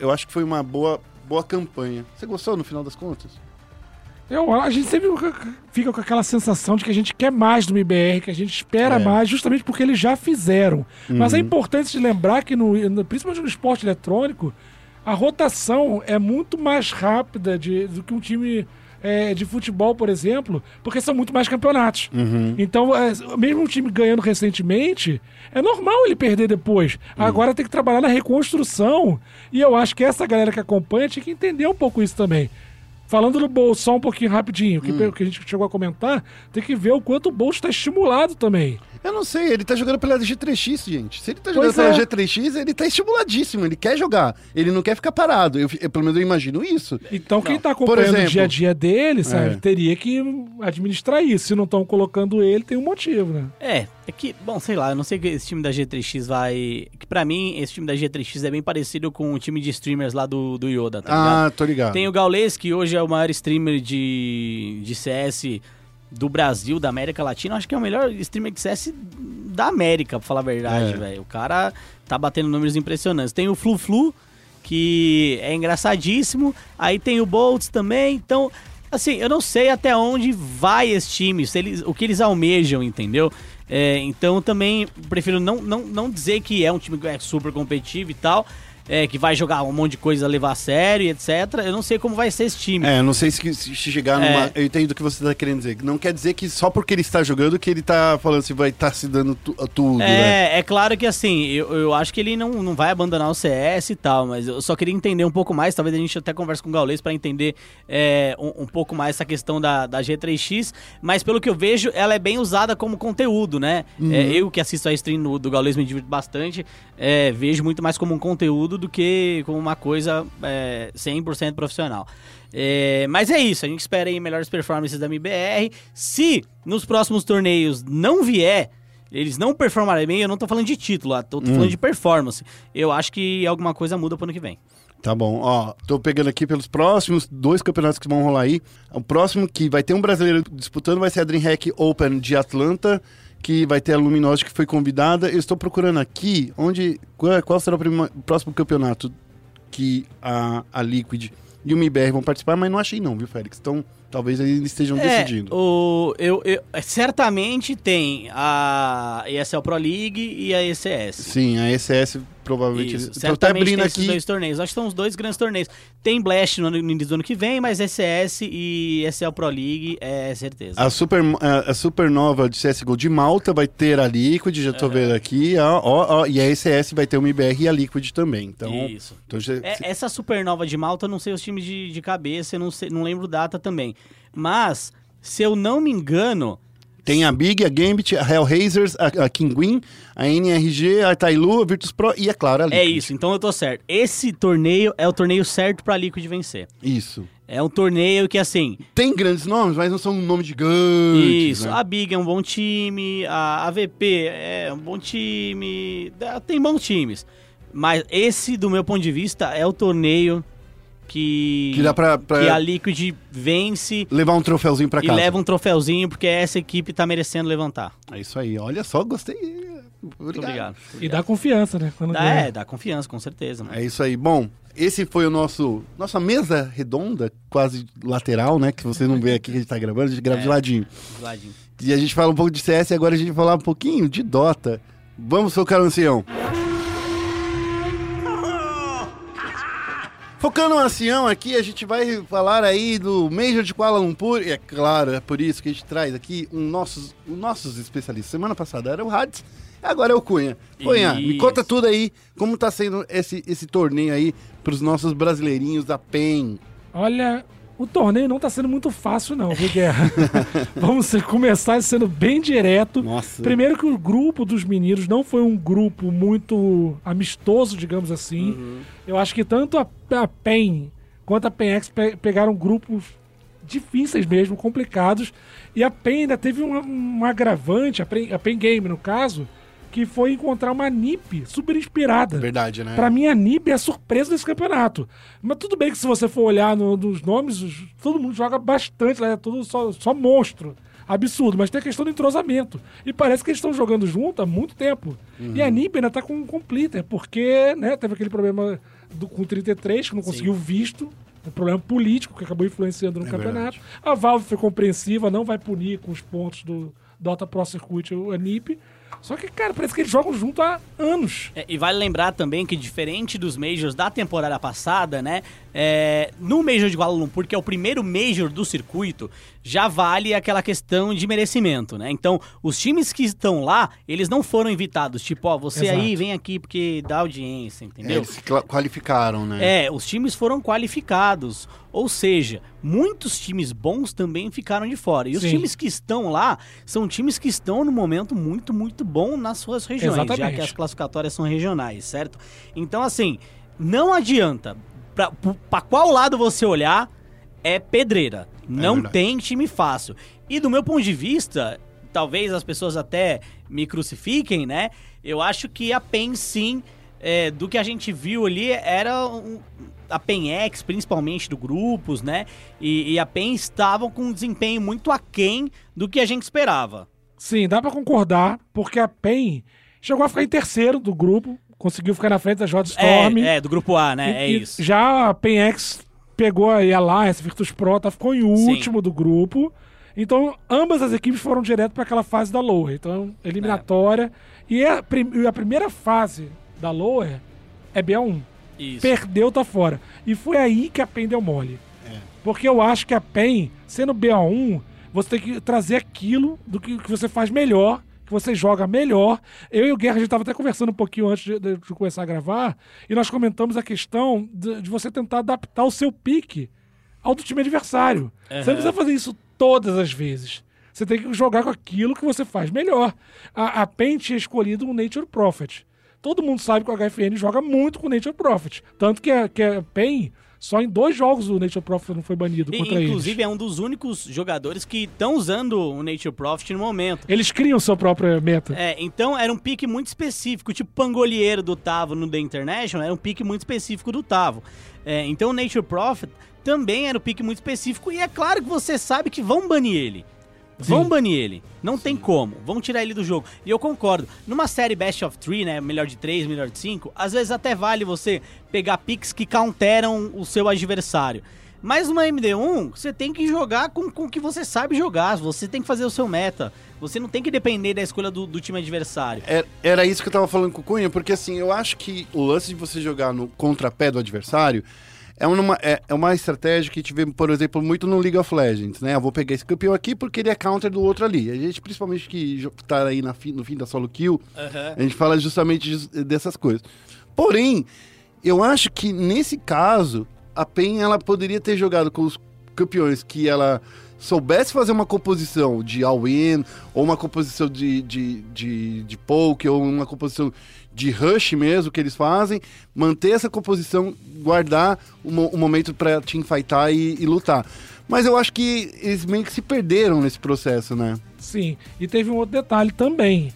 Eu acho que foi uma boa campanha. Você gostou no final das contas? A gente sempre fica com aquela sensação de que a gente quer mais do MiBR, que a gente espera mais, justamente porque eles já fizeram. Uhum. Mas é importante se lembrar que, principalmente no esporte eletrônico, a rotação é muito mais rápida do que um time de futebol, por exemplo, porque são muito mais campeonatos. Uhum. Então, mesmo um time ganhando recentemente, é normal ele perder depois. Uhum. Agora tem que trabalhar na reconstrução. E eu acho que essa galera que acompanha tinha que entender um pouco isso também. Falando do Bols, só um pouquinho rapidinho, que a gente chegou a comentar, tem que ver o quanto o Bols está estimulado também. Eu não sei, ele tá jogando pela G3X, gente. Se ele tá jogando pela G3X, ele tá estimuladíssimo, ele quer jogar, ele não quer ficar parado. Eu pelo menos eu imagino isso. Então quem tá acompanhando o dia a dia dele, sabe, teria que administrar isso. Se não estão colocando ele, tem um motivo, né? É que, bom, sei lá, eu não sei que esse time da G3X vai... Que pra mim, esse time da G3X é bem parecido com o time de streamers lá do Yoda, tá ligado? Ah, tô ligado. Tem o Gaules, que hoje é o maior streamer de CS do Brasil, da América Latina. Acho que é o melhor streamer de CS da América, pra falar a verdade, velho. O cara tá batendo números impressionantes. Tem o Flu-Flu, que é engraçadíssimo. Aí tem o Boltz também, então... Assim, eu não sei até onde vai esse time, o que eles almejam, entendeu? Então, também, prefiro não dizer que é um time que é super competitivo e tal, que vai jogar um monte de coisa, levar a sério, etc. Eu não sei como vai ser esse time. Eu não sei se chegar numa... Eu entendo o que você tá querendo dizer. Não quer dizer que só porque ele está jogando que ele tá falando assim, vai estar se dando tudo, né? É claro que, assim, eu acho que ele não vai abandonar o CS e tal, mas eu só queria entender um pouco mais, talvez a gente até converse com o Gaules para entender um pouco mais essa questão da G3X, mas pelo que eu vejo, ela é bem usada como conteúdo, né? Uhum. Eu que assisto a stream do Gaules me divirto bastante, vejo muito mais como um conteúdo do que como uma coisa 100% profissional. Mas é isso, a gente espera aí melhores performances da MiBR. Se nos próximos torneios não vier, eles não performarem bem, eu não tô falando de título, tô falando de performance. Eu acho que alguma coisa muda pro ano que vem. Tá bom, ó, tô pegando aqui pelos próximos dois campeonatos que vão rolar aí. O próximo que vai ter um brasileiro disputando vai ser a DreamHack Open de Atlanta, que vai ter a Luminosity que foi convidada. Eu estou procurando aqui qual será o próximo campeonato que a Liquid e o MiBR vão participar, mas não achei não, viu, Félix? Então, talvez eles estejam decidindo. Certamente tem a ESL Pro League e a ECS. Sim, a ECS provavelmente... Isso, certamente tá abrindo tem aqui... esses dois torneios. Acho que são os dois grandes torneios. Tem Blast no início do ano que vem, mas ECS e ESL Pro League é certeza. A Supernova de CSGO de Malta vai ter a Liquid, já tô vendo aqui. E a ECS vai ter o MiBR e a Liquid também. Então, isso. Então já... essa Supernova de Malta, não sei os times de cabeça, não lembro data também. Mas, se eu não me engano... Tem a Big, a Gambit, a Hellraisers, a Kinguin, a NRG, a Tailu, a Virtus Pro e, é claro, a Liquid. É isso, então eu tô certo. Esse torneio é o torneio certo pra Liquid vencer. Isso. É um torneio que, assim... Tem grandes nomes, mas não são um nome gigante. Isso, né? A Big é um bom time, a AVP é um bom time, tem bons times. Mas esse, do meu ponto de vista, é o torneio... Que dá que a Liquid vence... Levar um troféuzinho pra casa. E leva um troféuzinho, porque essa equipe tá merecendo levantar. É isso aí. Olha só, gostei. Obrigado. E dá confiança, né? Dá confiança, com certeza. Mano. É isso aí. Bom, esse foi o nossa mesa redonda, quase lateral, né? Que você não vê aqui que a gente tá gravando, a gente grava de ladinho. De ladinho. E a gente fala um pouco de CS e agora a gente vai falar um pouquinho de Dota. Vamos focar no ancião. Focando no ancião aqui, a gente vai falar aí do Major de Kuala Lumpur, e é claro, é por isso que a gente traz aqui os nossos especialistas. Semana passada era o Hades, agora é o Cunha. Cunha, me conta tudo aí, como tá sendo esse torneio aí pros nossos brasileirinhos da PEN. Olha, o torneio não tá sendo muito fácil não, viu, Guerra? Vamos começar sendo bem direto. Nossa. Primeiro que o grupo dos meninos não foi um grupo muito amistoso, digamos assim. Uhum. Eu acho que tanto a PEN quanto a PEN X pegaram grupos difíceis mesmo, complicados. E a PEN ainda teve um agravante, a PEN Game no caso, que foi encontrar uma NiP super inspirada. Verdade, né? Pra mim, a NiP é a surpresa desse campeonato. Mas tudo bem que se você for olhar nos nomes, todo mundo joga bastante, né? Tudo só monstro. Absurdo, mas tem a questão do entrosamento. E parece que eles estão jogando junto há muito tempo. Uhum. E a NiP ainda tá com Plitter, porque, né, teve aquele problema com o 33, que não conseguiu visto. Um problema político que acabou influenciando no campeonato. Verdade. A Valve foi compreensiva, não vai punir com os pontos do Dota Pro Circuit a NiP. Só que, cara, parece que eles jogam junto há anos. É, e vale lembrar também que, diferente dos Majors da temporada passada, né? No Major de Kuala Lumpur, que é o primeiro Major do circuito, já vale aquela questão de merecimento, né? Então, os times que estão lá, eles não foram invitados. Tipo, ó, você aí vem aqui porque dá audiência, entendeu? Eles se qualificaram, né? Os times foram qualificados. Ou seja, muitos times bons também ficaram de fora. E os times que estão lá são times que estão num momento muito, muito bom nas suas regiões. Exatamente. Já que as classificatórias são regionais, certo? Então, assim, não adianta. Pra qual lado você olhar, é pedreira. Não tem time fácil. E do meu ponto de vista, talvez as pessoas até me crucifiquem, né? Eu acho que a PEN, sim, do que a gente viu ali, era... a PEN X, principalmente do grupos, né? E a PEN estavam com um desempenho muito aquém do que a gente esperava. Sim, dá pra concordar, porque a PEN chegou a ficar em terceiro do grupo, conseguiu ficar na frente da JStorm. Do grupo A, né? E isso. Já a PEN X pegou aí a Alliance, Virtus Pro, ficou em último do grupo. Então, ambas as equipes foram direto pra aquela fase da Lower. Então, eliminatória. E a primeira fase da Lower é BA1. Isso. Perdeu, tá fora. E foi aí que a PEN deu mole. Porque eu acho que a PEN, sendo BA1, você tem que trazer aquilo do que você faz melhor, que você joga melhor. Eu e o Guerra, a gente tava até conversando um pouquinho antes de começar a gravar, e nós comentamos a questão de você tentar adaptar o seu pique ao do time adversário. Uhum. Você não precisa fazer isso todas as vezes. Você tem que jogar com aquilo que você faz melhor. A PEN tinha escolhido um Nature Prophet. Todo mundo sabe que o HFN joga muito com o Nature Prophet. Tanto que a PEN, só em 2 jogos o Nature Prophet não foi banido contra eles. Inclusive, é um dos únicos jogadores que estão usando o Nature Prophet no momento. Eles criam sua própria meta. Então era um pique muito específico, tipo Pangolieiro do Tavo no The International, era um pique muito específico do Tavo. Então o Nature Prophet também era um pique muito específico, e é claro que você sabe que vão banir ele. Vão banir ele, não tem como, vão tirar ele do jogo. E eu concordo, numa série Best of 3, né, melhor de 3, melhor de 5, às vezes até vale você pegar picks que counteram o seu adversário. Mas numa MD1, você tem que jogar com o que você sabe jogar, você tem que fazer o seu meta, você não tem que depender da escolha do time adversário. Era isso que eu tava falando com o Cunha, porque assim, eu acho que o lance de você jogar no contrapé do adversário... É uma estratégia que a gente vê, por exemplo, muito no League of Legends, né? Eu vou pegar esse campeão aqui porque ele é counter do outro ali. A gente, principalmente que tá aí no fim da solo kill, a gente fala justamente dessas coisas. Porém, eu acho que nesse caso, a PEN, ela poderia ter jogado com os campeões que ela soubesse fazer uma composição de all-in, ou uma composição de poke, ou uma composição de rush mesmo, que eles fazem, manter essa composição, guardar um momento pra teamfightar e lutar. Mas eu acho que eles meio que se perderam nesse processo, né? Sim, e teve um outro detalhe também.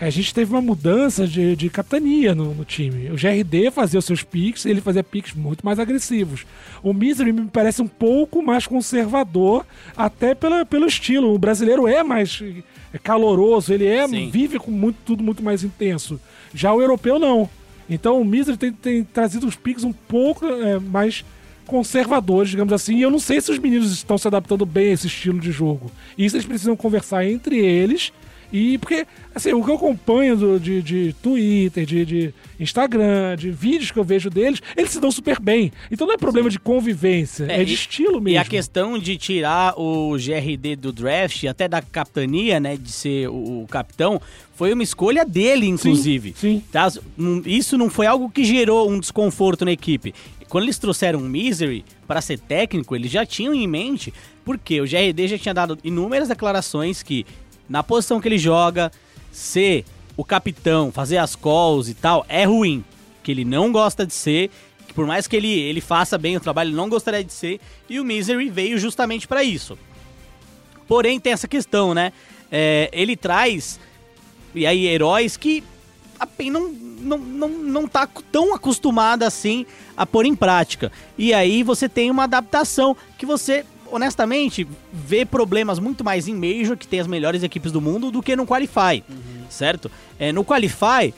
A gente teve uma mudança de capitania no time. O GRD fazia os seus picks, ele fazia picks muito mais agressivos. O Misery me parece um pouco mais conservador, até pelo estilo. O brasileiro é mais caloroso, ele vive com tudo muito mais intenso. Já o europeu não. Então o Misery tem trazido os picks um pouco mais conservadores, digamos assim. E eu não sei se os meninos estão se adaptando bem a esse estilo de jogo. Isso eles precisam conversar entre eles. E porque, assim, o que eu acompanho de Twitter, de Instagram, de vídeos que eu vejo deles, eles se dão super bem. Então não é problema de convivência, de estilo mesmo. E a questão de tirar o GRD do draft, até da capitania, né, de ser o capitão, foi uma escolha dele, inclusive. Sim. Tá? Isso não foi algo que gerou um desconforto na equipe. Quando eles trouxeram o Misery para ser técnico, eles já tinham em mente, porque o GRD já tinha dado inúmeras declarações que... na posição que ele joga, ser o capitão, fazer as calls e tal, é ruim. Que ele não gosta de ser, que por mais que ele faça bem o trabalho, ele não gostaria de ser, e o Misery veio justamente para isso. Porém, tem essa questão, né? Ele traz, e aí, heróis que a PEN não tá tão acostumada assim a pôr em prática. E aí você tem uma adaptação que você, honestamente, vê problemas muito mais em Major, que tem as melhores equipes do mundo, do que no Qualify, certo? No Qualify,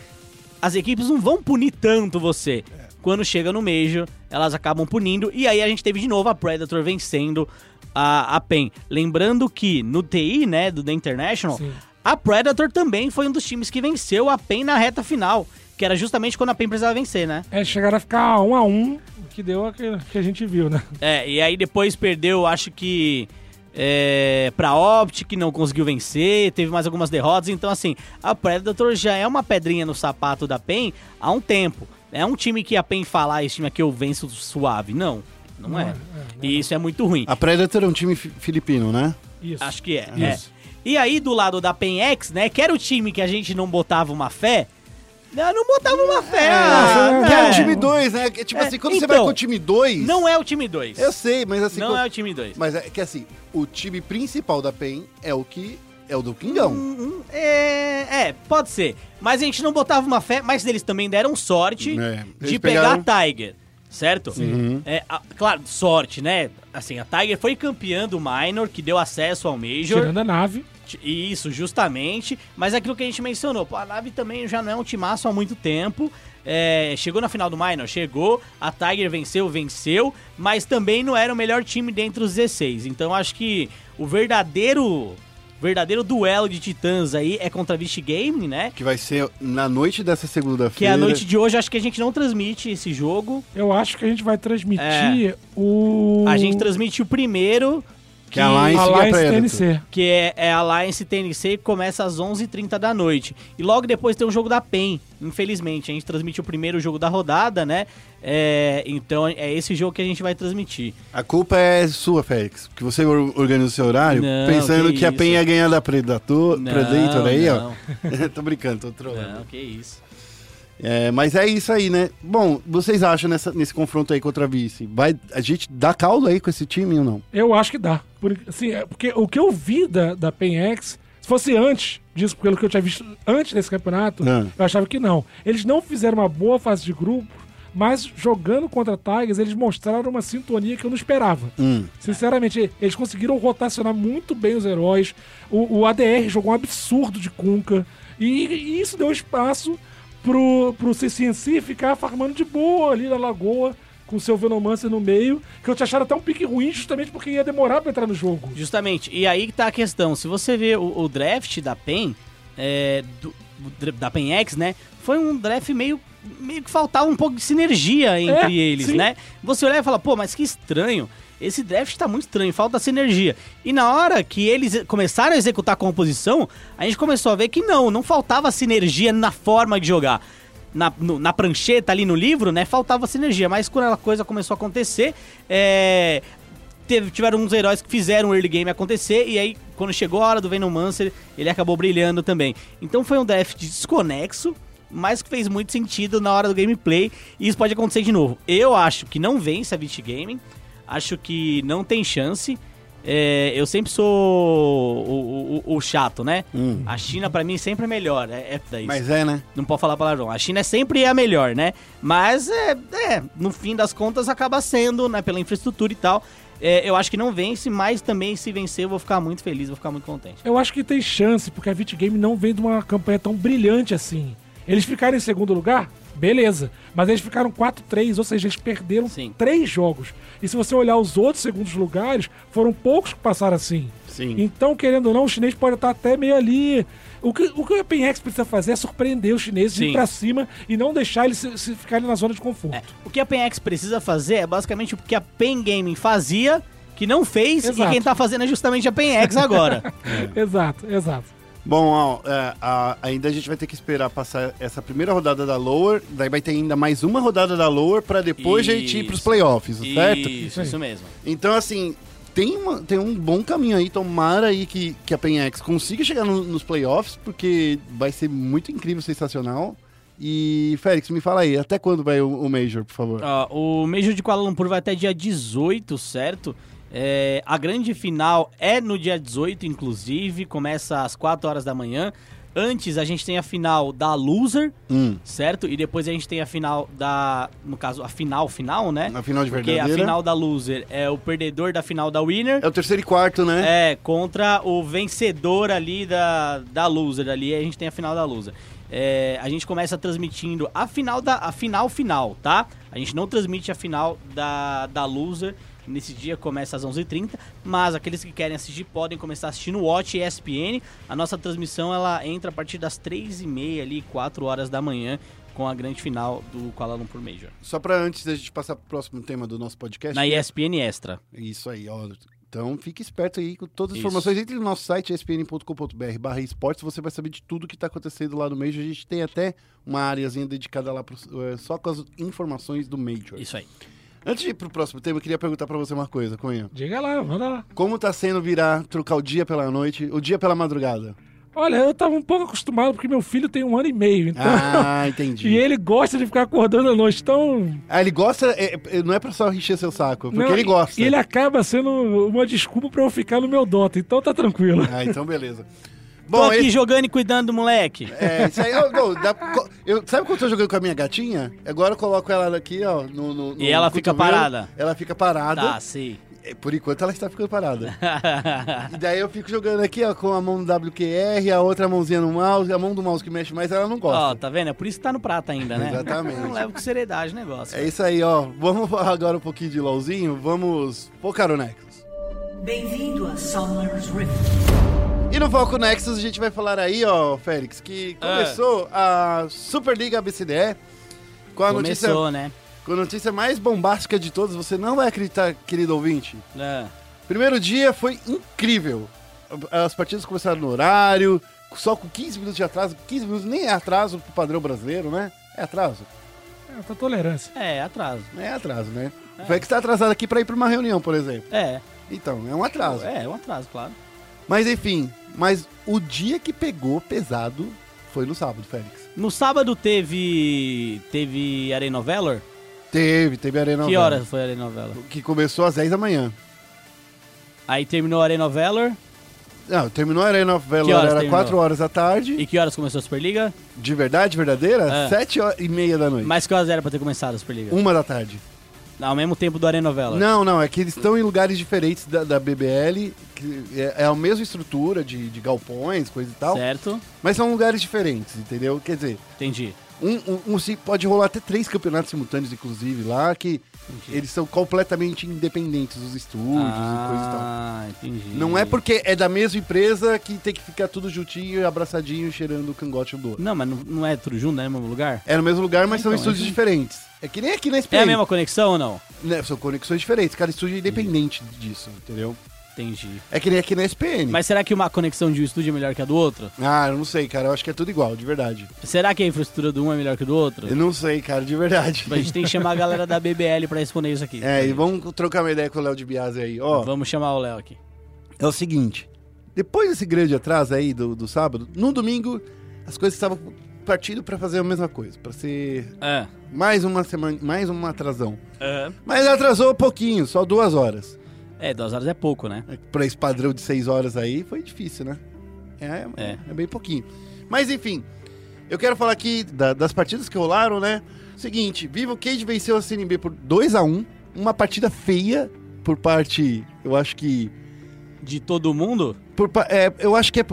as equipes não vão punir tanto você. Quando chega no Major, elas acabam punindo, e aí a gente teve de novo a Predator vencendo a PEN. Lembrando que no TI, né, do The International, sim, a Predator também foi um dos times que venceu a PEN na reta final, que era justamente quando a PEN precisava vencer, né? Chegaram a ficar 1-1, o que deu que a gente viu, né? E aí depois perdeu, acho que pra Optic, que não conseguiu vencer, teve mais algumas derrotas, então assim, a Predator já é uma pedrinha no sapato da PEN há um tempo. É um time que a PEN fala, esse time aqui eu venço suave, não é. E isso é muito ruim. A Predator é um time filipino, né? Isso. Acho que é. E aí, do lado da PEN X, né, que era o time que a gente não botava uma fé, não botava uma fé. Que era o time 2, né? Tipo assim, quando você vai com o time 2... Não é o time 2. Eu sei, mas assim... Não é o time 2. Mas é que assim, o time principal da PEN é o que... É o do Pingão. Pode ser. Mas a gente não botava uma fé, mas eles também deram sorte de pegar a Tiger, certo? Sim. Claro, sorte, né? Assim, a Tiger foi campeã do Minor, que deu acesso ao Major. Tirando a nave. Isso, justamente. Mas aquilo que a gente mencionou, a nave também já não é um timaço há muito tempo. Chegou na final do Minor, chegou. A Tiger venceu. Mas também não era o melhor time dentre os 16. Então, acho que o verdadeiro duelo de titãs aí é contra a Vici Gaming, né? Que vai ser na noite dessa segunda-feira. Que é a noite de hoje, acho que a gente não transmite esse jogo. Eu acho que a gente vai transmitir o... A gente transmite o primeiro, que é a Alliance TNC. Que é a Alliance TNC, que começa às 11h30 da noite. E logo depois tem o jogo da PEN, infelizmente. A gente transmite o primeiro jogo da rodada, né? Então é esse jogo que a gente vai transmitir. A culpa é sua, Félix, porque você organiza o seu horário pensando que a PEN ia ganhar da Predator aí, ó. Tô brincando, tô trolando. Não, que isso. Mas é isso aí, né? Bom, vocês acham nesse confronto aí contra a Vice? Vai, a gente dá caldo aí com esse time ou não? Eu acho que dá. Porque o que eu vi da PEN X, se fosse antes disso, pelo que eu tinha visto antes desse campeonato, eu achava que não. Eles não fizeram uma boa fase de grupo, mas jogando contra a Tigers, eles mostraram uma sintonia que eu não esperava. Sinceramente, eles conseguiram rotacionar muito bem os heróis. O ADR jogou um absurdo de Kunkka. E isso deu espaço pro CCNC ficar farmando de boa ali na Lagoa, com seu Venomancer no meio, que eu te acharam até um pique ruim justamente porque ia demorar pra entrar no jogo. Justamente, e aí que tá a questão, se você vê o draft da PEN, da PEN X, né, foi um draft meio que faltava um pouco de sinergia entre eles, sim, né? Você olha e fala, pô, mas que estranho, esse draft tá muito estranho, falta sinergia. E na hora que eles começaram a executar a composição, a gente começou a ver que não faltava sinergia na forma de jogar. Na prancheta ali no livro, né, faltava sinergia, mas quando a coisa começou a acontecer, tiveram uns heróis que fizeram o early game acontecer, e aí quando chegou a hora do Venomancer, ele acabou brilhando também. Então foi um draft desconexo, mas que fez muito sentido na hora do gameplay, e isso pode acontecer de novo. Eu acho que não vence a Vici Gaming, acho que não tem chance. Eu sempre sou o chato, né? A China pra mim sempre é melhor, é isso. Mas né? Não pode falar palavrão. A China sempre é a melhor, né? Mas no fim das contas acaba sendo, né? Pela infraestrutura e tal. Eu acho que não vence, mas também se vencer eu vou ficar muito feliz, vou ficar muito contente. Eu acho que tem chance, porque a Vici Gaming não vem de uma campanha tão brilhante assim. Eles ficaram em segundo lugar? Beleza, mas eles ficaram 4-3, ou seja, eles perderam 3 jogos. E se você olhar os outros segundos lugares, foram poucos que passaram assim. Sim. Então, querendo ou não, o chinês pode estar até meio ali. O que a PEN X precisa fazer é surpreender os chineses, ir pra cima e não deixar eles se ficarem na zona de conforto. O que a PEN X precisa fazer é basicamente o que a PEN Gaming fazia, que não fez, exato, e quem tá fazendo é justamente a PEN X agora. Exato. Bom, ainda a gente vai ter que esperar passar essa primeira rodada da Lower, daí vai ter ainda mais uma rodada da Lower pra depois a gente ir pros playoffs, certo? Isso mesmo. Então, assim, tem um bom caminho aí, tomara aí que a PEN X consiga chegar nos playoffs, porque vai ser muito incrível, sensacional. E, Félix, me fala aí, até quando vai o Major, por favor? O Major de Kuala Lumpur vai até dia 18, certo? A grande final é no dia 18, inclusive, começa às 4 horas da manhã. Antes a gente tem a final da Loser, certo? E depois a gente tem a final da... No caso, a final, né? A final de verdadeira. Porque a final da Loser é o perdedor da final da Winner. É o terceiro e quarto, né? É, contra o vencedor ali da Loser. Ali a gente tem a final da Loser. A gente começa transmitindo a final final, tá? A gente não transmite a final da Loser. Nesse dia começa às 11h30, mas aqueles que querem assistir podem começar assistindo o Watch e ESPN. A nossa transmissão ela entra a partir das 3h30, ali, 4 horas da manhã, com a grande final do Kuala Lumpur Major. Só para antes da gente passar para o próximo tema do nosso podcast... Na ESPN Extra. Isso aí, ó. Então fique esperto aí com todas as informações. Entre no nosso site, espn.com.br/esportes, você vai saber de tudo que está acontecendo lá no Major. A gente tem até uma áreazinha dedicada lá só com as informações do Major. Isso aí. Antes de ir pro próximo tema, eu queria perguntar pra você uma coisa, Cunha. Diga lá, manda lá. Como tá sendo trocar o dia pela noite, o dia pela madrugada? Olha, eu tava um pouco acostumado, porque meu filho tem 1 ano e meio, então... Ah, entendi. E ele gosta de ficar acordando à noite, então... Ah, ele gosta... não é pra só encher seu saco, porque não, ele gosta. E ele acaba sendo uma desculpa pra eu ficar no meu Dota, então tá tranquilo. Ah, então beleza. Bom, tô aqui jogando e cuidando do moleque. Isso aí, sabe quando eu tô jogando com a minha gatinha? Agora eu coloco ela aqui, ó, no e ela fica parada? Ela fica parada. Tá, sim. Por enquanto ela está ficando parada. E daí eu fico jogando aqui, ó, com a mão no WQR, a outra mãozinha no mouse, a mão do mouse que mexe mais, ela não gosta. Ó, tá vendo? É por isso que tá no prato ainda, né? Exatamente. Não leva com seriedade o negócio. Isso aí, ó. Vamos falar agora um pouquinho de LOLzinho. Vamos focar o Nexus. Bem-vindo a Summer's Rift. E no Foco Nexus a gente vai falar aí, ó, Félix, que começou a Superliga ABCDE com a notícia, né? Com a notícia mais bombástica de todas, você não vai acreditar, querido ouvinte. Primeiro dia foi incrível. As partidas começaram no horário, só com 15 minutos de atraso. 15 minutos nem é atraso pro padrão brasileiro, né? É atraso. É, pra tolerância. É atraso. É atraso, né? É. Foi que tá atrasado aqui pra ir pra uma reunião, por exemplo. É. Então, é um atraso. É um atraso, claro. Mas enfim, o dia que pegou pesado foi no sábado, Félix. No sábado teve Arena of Valor? Teve Arena of Valor. Que horas foi Arena of Valor? Que começou às 10 da manhã. Aí terminou Arena of Valor? Não, terminou Arena of Valor, era terminou? 4 horas da tarde. E que horas começou a Superliga? De verdade, verdadeira? 7h30 da noite. Mas que horas era pra ter começado a Superliga? 1 da tarde. Ao mesmo tempo do Arena of Valor? Não, é que eles estão em lugares diferentes da BBL, que é a mesma estrutura de galpões, coisa e tal. Certo. Mas são lugares diferentes, entendeu? Quer dizer... Entendi. Pode rolar até 3 campeonatos simultâneos, inclusive, lá, que eles são completamente independentes dos estúdios e coisa e tal. Ah, entendi. Não é porque é da mesma empresa que tem que ficar tudo juntinho, abraçadinho, cheirando o cangote um do outro. Não, mas não é tudo junto, né? É no mesmo lugar? É no mesmo lugar, mas são estúdios diferentes. É que nem aqui na ESPN. É a mesma conexão ou não? São conexões diferentes. Cada estúdio é independente disso, entendeu? Entendi. É que nem aqui na ESPN. Mas será que uma conexão de um estúdio é melhor que a do outro? Ah, eu não sei, cara. Eu acho que é tudo igual, de verdade. Será que a infraestrutura do um é melhor que a do outro? Eu não sei, cara, de verdade. A gente tem que chamar a galera da BBL pra responder isso aqui. E vamos trocar uma ideia com o Léo de Biase aí, ó. Vamos chamar o Léo aqui. É o seguinte, depois desse grande atraso aí do sábado, no domingo as coisas estavam partindo pra fazer a mesma coisa, pra ser mais uma semana, mais uma atrasão. Mas atrasou um pouquinho, só 2 horas. 2 horas é pouco, né? Pra esse padrão de 6 horas aí, foi difícil, né? É bem pouquinho. Mas, enfim, eu quero falar aqui das partidas que rolaram, né? Seguinte, Vivo Cage venceu a CNB por 2-1. Uma partida feia por parte, eu acho que... De todo mundo? Eu acho que é...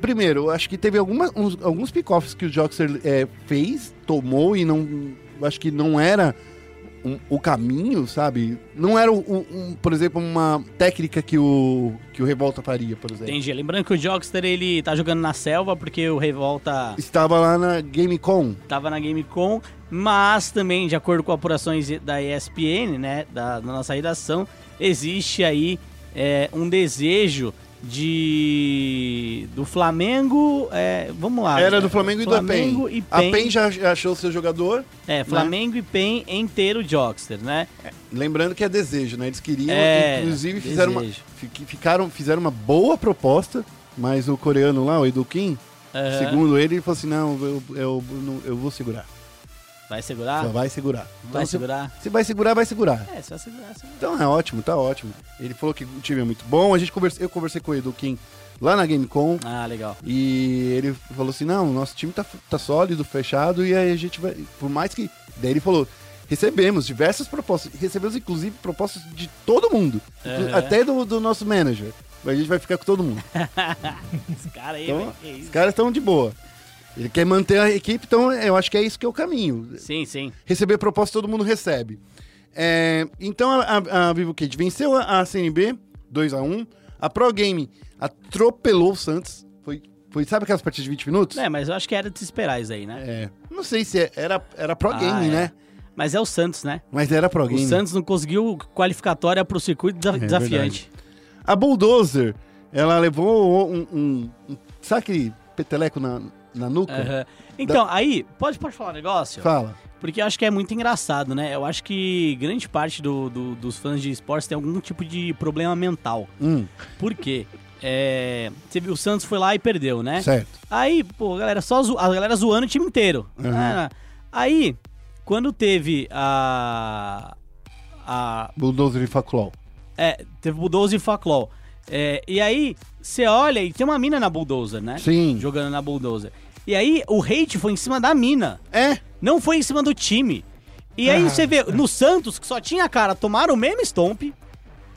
Primeiro, eu acho que teve alguns pick-offs que o Joxer fez, tomou e não... Acho que não era... o caminho, sabe? Não era, por exemplo, uma técnica que o Revolta faria, por exemplo. Entendi. Lembrando que o Jokster, ele tá jogando na selva, porque o Revolta... Estava lá na Gamecom. Estava na Gamecom, mas também, de acordo com apurações da ESPN, né, da nossa redação, existe aí um desejo do Flamengo, vamos lá. Era do Flamengo, Flamengo e da PEN. A PEN já achou seu jogador. Flamengo, né? E PEN inteiro Jockster, né? Lembrando que é desejo, né? Eles queriam, inclusive, fizeram uma boa proposta, mas o coreano lá, o Edu Kim, Uhum. Segundo ele, ele falou assim, não, eu vou segurar. Vai segurar? Só vai segurar. Então, vai segurar? Se vai segurar, vai segurar. É, se vai segurar, segurar. Então é ótimo, tá ótimo. Ele falou que o time é muito bom, a gente conversa, eu conversei com o Edu Kim lá na Gamecom. Ah, legal. E ele falou assim, não, o nosso time tá sólido, fechado, e aí a gente vai, por mais que... Daí ele falou, recebemos diversas propostas, recebemos inclusive propostas de todo mundo, uhum, até do nosso manager. A gente vai ficar com todo mundo. Esse cara aí, então, que é isso? Os caras estão de boa. Ele quer manter a equipe, então eu acho que é isso que é o caminho. Sim, sim. Receber proposta, todo mundo recebe. É, então a Vivo Cage venceu a CNB 2-1. A Pro Game atropelou o Santos. Foi, sabe aquelas partidas de 20 minutos? É, mas eu acho que era de se esperar isso aí, né? É. Não sei se era Pro Game, é, né? Mas é o Santos, né? Mas era Pro Game. O Santos não conseguiu qualificatória pro circuito desafiante. Verdade. A Bulldozer, ela levou um sabe aquele peteleco na nuca? Uhum. Então, aí, pode falar um negócio? Fala. Porque eu acho que é muito engraçado, né? Eu acho que grande parte dos fãs de esportes tem algum tipo de problema mental. Por quê? Você viu, o Santos foi lá e perdeu, né? Certo. Aí, pô, a galera zoando o time inteiro. Uhum. Né? Aí, quando teve a Bulldozer e Faclol. Teve Bulldozer e Faclol. E aí, você olha e tem uma mina na Bulldozer, né? Sim. Jogando na Bulldozer. E aí, o hate foi em cima da mina. É? Não foi em cima do time. E aí, você vê, no Santos, que só tinha a cara, tomaram o mesmo stomp.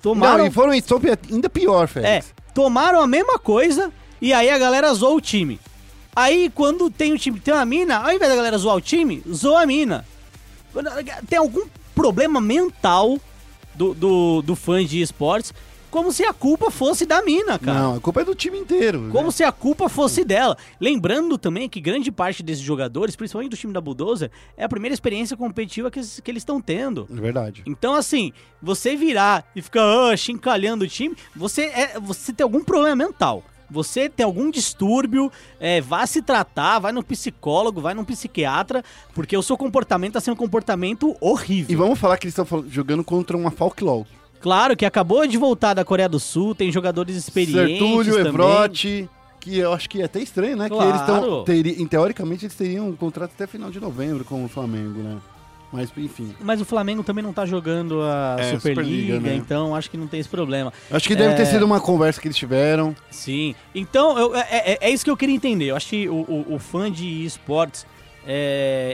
Não, e foram um stomp ainda pior, Félix. Tomaram a mesma coisa e aí a galera zoou o time. Aí, quando tem uma mina, ao invés da galera zoar o time, zoa a mina. Tem algum problema mental... Do fã de esportes, como se a culpa fosse da mina, cara. Não, a culpa é do time inteiro. Como se a culpa fosse dela. Lembrando também que grande parte desses jogadores, principalmente do time da Bulldozer, é a primeira experiência competitiva que eles estão tendo. É verdade. Então, assim, você virar e ficar chincalhando o time, você tem algum problema mental. Você tem algum distúrbio, vá se tratar, vai no psicólogo, vai num psiquiatra, porque o seu comportamento tá sendo um comportamento horrível. E vamos falar que eles estão jogando contra uma Falklow. Claro, que acabou de voltar da Coreia do Sul, tem jogadores experientes Sertúlio, também. Evrote, que eu acho que é até estranho, né? Claro. Que eles teoricamente, eles teriam um contrato até final de novembro com o Flamengo, né? Mas, enfim. Mas o Flamengo também não tá jogando a Superliga, né? Então acho que não tem esse problema. Acho que deve ter sido uma conversa que eles tiveram. Sim. Então, é isso que eu queria entender. Eu acho que o fã de esportes,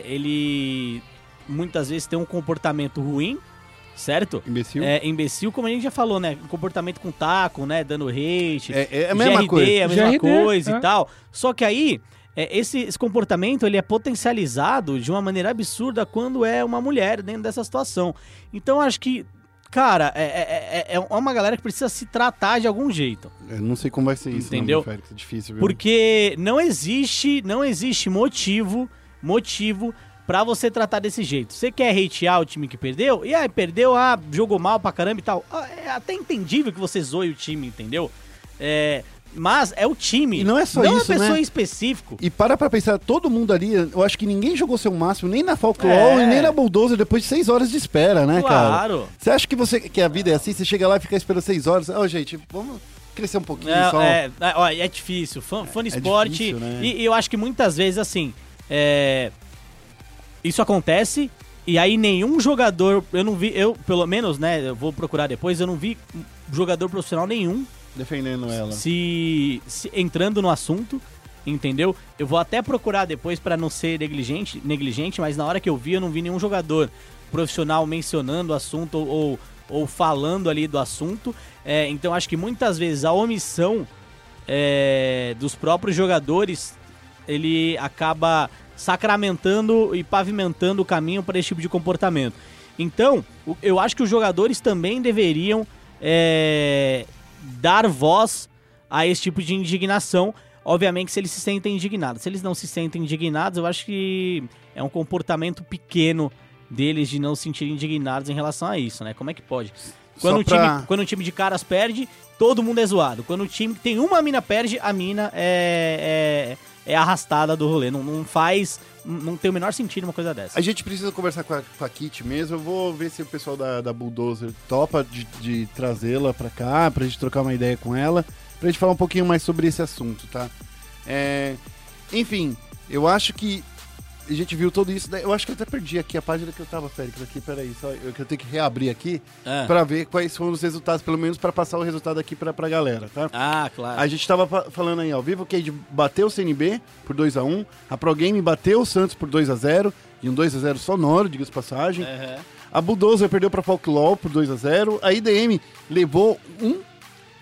ele muitas vezes tem um comportamento ruim, certo? Imbecil. Imbecil, como a gente já falou, né? Comportamento com taco, né? Dando hate. É a mesma coisa. É a mesma coisa e tal. Só que aí... Esse comportamento ele é potencializado de uma maneira absurda quando é uma mulher dentro dessa situação. Então, acho que, cara, é uma galera que precisa se tratar de algum jeito. Eu não sei como vai ser isso, entendeu? Não, é difícil, viu? Porque não existe motivo pra você tratar desse jeito. Você quer hatear o time que perdeu? E aí, perdeu, jogou mal pra caramba e tal. É até entendível que você zoe o time, entendeu? Mas é o time. E não é só isso, né? Não é uma pessoa em específico. E pra pensar, todo mundo ali, eu acho que ninguém jogou seu máximo, nem na Falcão e nem na Bulldozer, depois de 6 horas de espera, né, cara? Claro. Você acha que a vida é assim? Você chega lá e fica esperando 6 horas. Gente, vamos crescer um pouquinho só. É difícil. Fã de esporte. Né? E eu acho que muitas vezes, assim, isso acontece e aí nenhum jogador, eu não vi, eu pelo menos, né, eu vou procurar depois, eu não vi jogador profissional nenhum defendendo ela. Se entrando no assunto, entendeu? Eu vou até procurar depois pra não ser negligente, mas na hora que eu vi, eu não vi nenhum jogador profissional mencionando o assunto ou falando ali do assunto. Então, acho que muitas vezes a omissão dos próprios jogadores, ele acaba sacramentando e pavimentando o caminho para esse tipo de comportamento. Então, eu acho que os jogadores também deveriam... dar voz a esse tipo de indignação, obviamente, se eles se sentem indignados. Se eles não se sentem indignados, eu acho que é um comportamento pequeno deles de não se sentir indignados em relação a isso, né? Como é que pode? Quando o time de caras perde, todo mundo é zoado. Quando o time tem uma mina perde, a mina é arrastada do rolê. Não tem o menor sentido uma coisa dessa. A gente precisa conversar com a Kit mesmo. Eu vou ver se o pessoal da Bulldozer topa de trazê-la pra cá, pra gente trocar uma ideia com ela, pra gente falar um pouquinho mais sobre esse assunto, tá? Enfim, eu acho que a gente viu tudo isso. Eu acho que eu até perdi aqui a página que eu tava, Félix, aqui, peraí, só eu tenho que reabrir aqui pra ver quais foram os resultados, pelo menos pra passar o resultado aqui pra galera, tá? Ah, claro. A gente tava falando aí ao vivo, o Cade bateu o CNB por 2x1, a Pro Game bateu o Santos por 2x0, e um 2x0 sonoro, diga-se passagem. A Bulldozer perdeu pra Folklore por 2x0, a IDM levou um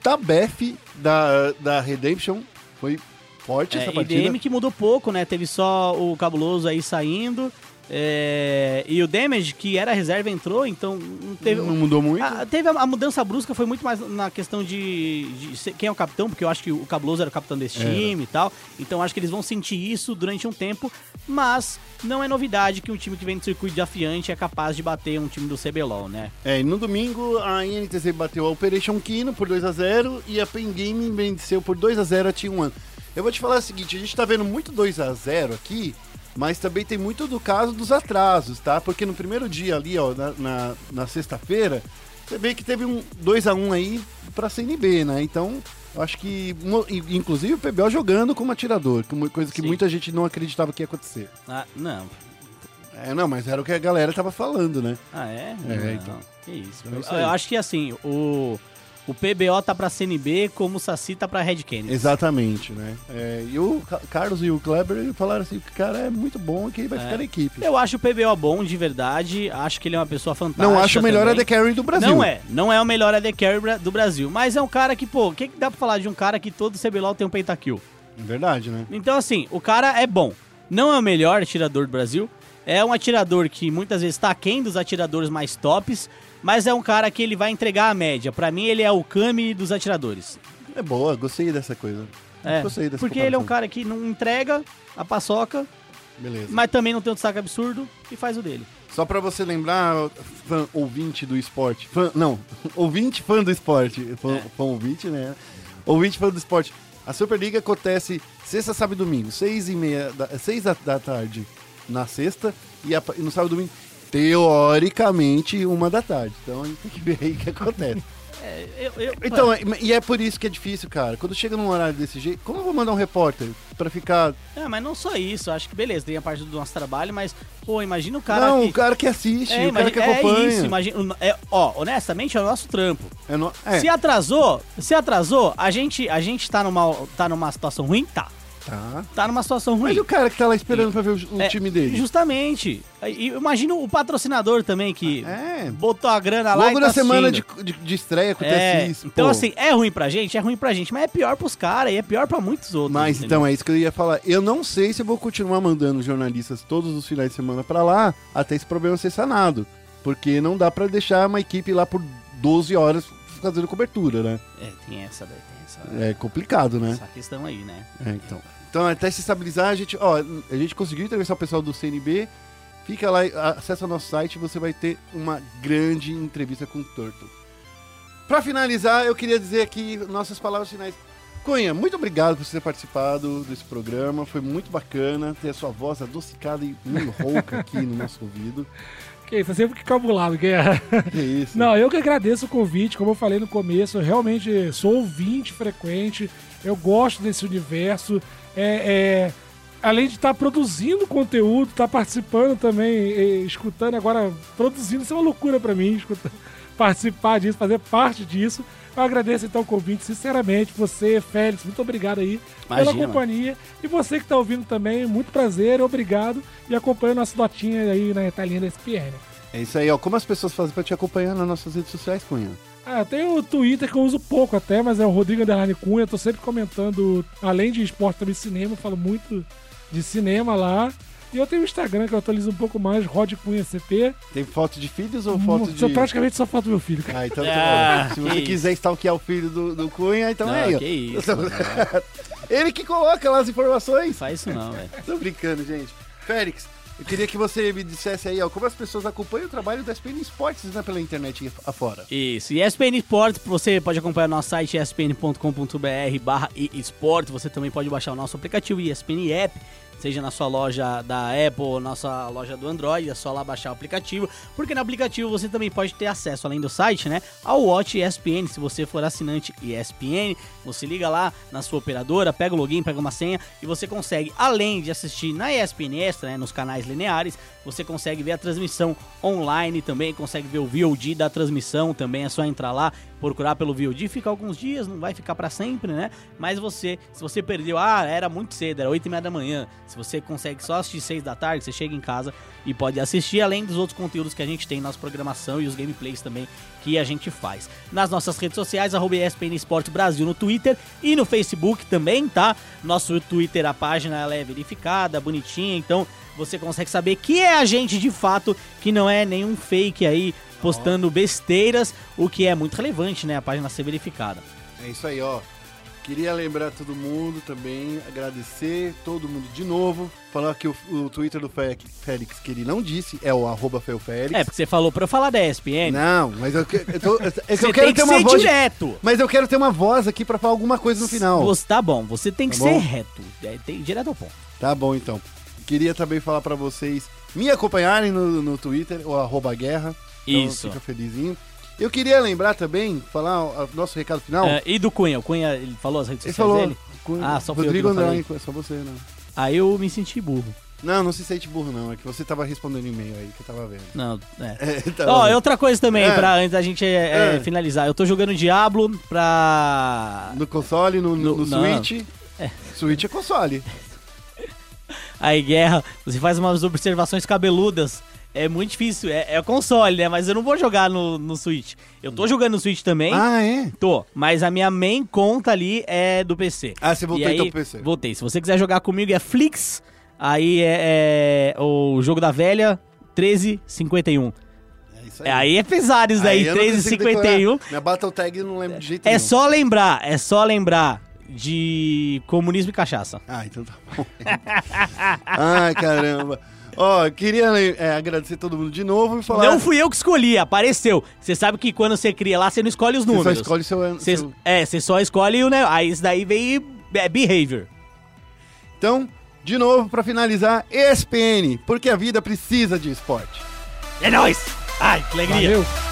tabefe da Redemption, foi... forte essa partida. IDM que mudou pouco, né? Teve só o Cabuloso aí saindo. E o Damage, que era reserva, entrou, então... Não mudou muito? Teve a mudança brusca, foi muito mais na questão de quem é o capitão, porque eu acho que o Cabuloso era o capitão desse time e tal. Então acho que eles vão sentir isso durante um tempo. Mas não é novidade que um time que vem do circuito de afiante é capaz de bater um time do CBLOL, né? E no domingo a INTZ bateu a Operation Kino por 2x0 e a Pain Gaming venceu por 2x0 a T1. Eu vou te falar o seguinte, a gente tá vendo muito 2x0 aqui, mas também tem muito do caso dos atrasos, tá? Porque no primeiro dia ali, ó, na sexta-feira, você vê que teve um 2x1 aí pra CNB, né? Então, eu acho que, inclusive o PBO jogando como atirador, coisa que muita gente não acreditava que ia acontecer. Ah, não. Não, mas era o que a galera tava falando, né? Ah, é? Então. Que isso. É isso. Eu acho que, assim, o PBO tá pra CNB como o Saci tá pra Red Canids. Exatamente, né? E o Carlos e o Kleber falaram assim que o cara é muito bom e que ele vai ficar na equipe. Eu acho o PBO bom, de verdade. Acho que ele é uma pessoa fantástica. Não acho o melhor AD Carry do Brasil. Não é o melhor AD Carry do Brasil. Mas é um cara que, pô, o que dá pra falar de um cara que todo CBLOL tem um pentakill? Verdade, né? Então, assim, o cara é bom. Não é o melhor atirador do Brasil. É um atirador que muitas vezes tá aquém dos atiradores mais tops, mas é um cara que ele vai entregar a média. Pra mim, ele é o Kami dos atiradores. É boa, gostei dessa coisa. Gostei dessa porque comparação. Ele é um cara que não entrega a paçoca, beleza, mas também não tem um destaque absurdo e faz o dele. Só pra você lembrar, fã ouvinte do esporte. Ouvinte fã do esporte. Fã ouvinte, né? Ouvinte fã do esporte. A Superliga acontece sexta, sábado e domingo, 6 da tarde na sexta e no sábado e domingo. Teoricamente, 1 da tarde. Então, a gente tem que ver aí o que acontece. Então, e é por isso que é difícil, cara. Quando chega num horário desse jeito, como eu vou mandar um repórter pra ficar... mas não só isso. Acho que, beleza, tem a parte do nosso trabalho, mas, pô, imagina o cara o cara que assiste, o cara que acompanha. Isso, imagina... honestamente, é o nosso trampo. Se atrasou, a gente tá numa situação ruim? Tá numa situação ruim. Mas o cara que tá lá esperando pra ver o time dele. Justamente. E imagina o patrocinador também que botou a grana lá. Logo na semana de estreia acontece isso. Então, assim, é ruim pra gente, mas é pior pros caras e é pior pra muitos outros. Mas então é isso que eu ia falar. Eu não sei se eu vou continuar mandando jornalistas todos os finais de semana pra lá até esse problema ser sanado. Porque não dá pra deixar uma equipe lá por 12 horas fazendo cobertura, né? Tem essa daí. É complicado, né? Essa questão aí, né? Então, até se estabilizar, a gente conseguiu entrevistar o pessoal do CNB. Fica lá, acessa o nosso site, você vai ter uma grande entrevista com o Turtle. Pra finalizar, eu queria dizer aqui nossas palavras finais. Cunha, muito obrigado por você ter participado desse programa. Foi muito bacana ter a sua voz adocicada e meio rouca aqui no nosso ouvido. Que isso, eu sempre que cabulado, que é. Que isso. Não, eu que agradeço o convite, como eu falei no começo, eu realmente sou ouvinte frequente, eu gosto desse universo. Além de estar produzindo conteúdo, estar participando também, escutando agora, produzindo, isso é uma loucura pra mim, participar disso, fazer parte disso. Eu agradeço então o convite, sinceramente, você, Félix, muito obrigado aí. Imagina. Pela companhia. E você que tá ouvindo também, muito prazer, obrigado. E acompanha o nosso dotinha aí na telinha da ESPN. É isso aí, ó. Como as pessoas fazem pra te acompanhar nas nossas redes sociais, Cunha? Tem o Twitter que eu uso pouco até, mas é o Rodrigo _ Cunha. Eu tô sempre comentando, além de esporte, também cinema, eu falo muito de cinema lá. E eu tenho o Instagram que eu atualizo um pouco mais, Rod Cunha CP. Tem foto de filhos ou foto de... Praticamente só foto do meu filho, cara. Então, se você quiser stalkear o filho do Cunha, então é aí. Que isso, ele que coloca lá as informações. Não faz isso não, velho. Tô brincando, gente. Félix, eu queria que você me dissesse aí, ó, como as pessoas acompanham o trabalho da ESPN Esportes, né, pela internet afora. Isso, e ESPN Esportes, você pode acompanhar nosso site espn.com.br/eesport, você também pode baixar o nosso aplicativo ESPN App, seja na sua loja da Apple ou na sua loja do Android, é só lá baixar o aplicativo, porque no aplicativo você também pode ter acesso, além do site, né, ao Watch ESPN. Se você for assinante ESPN, você liga lá na sua operadora, pega o login, pega uma senha e você consegue, além de assistir na ESPN Extra, né, nos canais lineares, você consegue ver a transmissão online também, consegue ver o VOD da transmissão também, é só entrar lá, procurar pelo VOD, fica alguns dias, não vai ficar pra sempre, né? Mas você, se você perdeu, era muito cedo, era 8h30 da manhã, se você consegue só assistir 6 da tarde, você chega em casa e pode assistir, além dos outros conteúdos que a gente tem na nossa programação e os gameplays também que a gente faz. Nas nossas redes sociais, @ESPN Esporte Brasil no Twitter e no Facebook também, tá? Nosso Twitter, a página, ela é verificada, bonitinha, então você consegue saber que é a gente de fato, que não é nenhum fake aí, postando besteiras, o que é muito relevante, né? A página ser verificada. É isso aí, ó. Queria lembrar todo mundo também, agradecer todo mundo de novo, falar que o Twitter do Félix, que ele não disse, é o @FeoFélix. É, porque você falou pra eu falar da ESPN. Não, mas eu quero ter uma voz direto. Mas eu quero ter uma voz aqui pra falar alguma coisa no final. Tá bom, você tem que ser reto, direto ao ponto. Tá bom, então. Queria também falar pra vocês me acompanharem no Twitter, o @guerra. Então, isso. Fica felizinho. Eu queria lembrar também, falar o nosso recado final. E do Cunha. O Cunha, ele falou as redes sociais dele? Cunha. Só foi Rodrigo Andrade, é só você, né? Aí eu me senti burro. Não, não se sente burro, não. É que você tava respondendo e-mail aí, que eu tava vendo. Não, vendo. Outra coisa também, pra antes da gente finalizar. Eu tô jogando Diablo pra... No console, no Switch. É. Switch é console. Aí, Guerra, você faz umas observações cabeludas. É muito difícil, é console, né? Mas eu não vou jogar no Switch. Eu tô jogando no Switch também. Ah, é? Tô. Mas a minha main conta ali é do PC. Ah, você voltou então pro PC. Voltei. Se você quiser jogar comigo é Flix, aí é o jogo da velha, 1351. Aí é pesado isso daí, 1351. Minha Battle Tag eu não lembro de jeito nenhum. É só lembrar. De comunismo e cachaça. Ah, então tá bom. Ai, caramba. Ó, queria agradecer todo mundo de novo e falar... Não fui eu que escolhi, apareceu. Você sabe que quando você cria lá, você não escolhe os números. Você só escolhe seu... É, você só escolhe o... Né? Aí isso daí vem behavior. Então, de novo, pra finalizar, ESPN, porque a vida precisa de esporte. É nóis! Ai, que alegria! Valeu.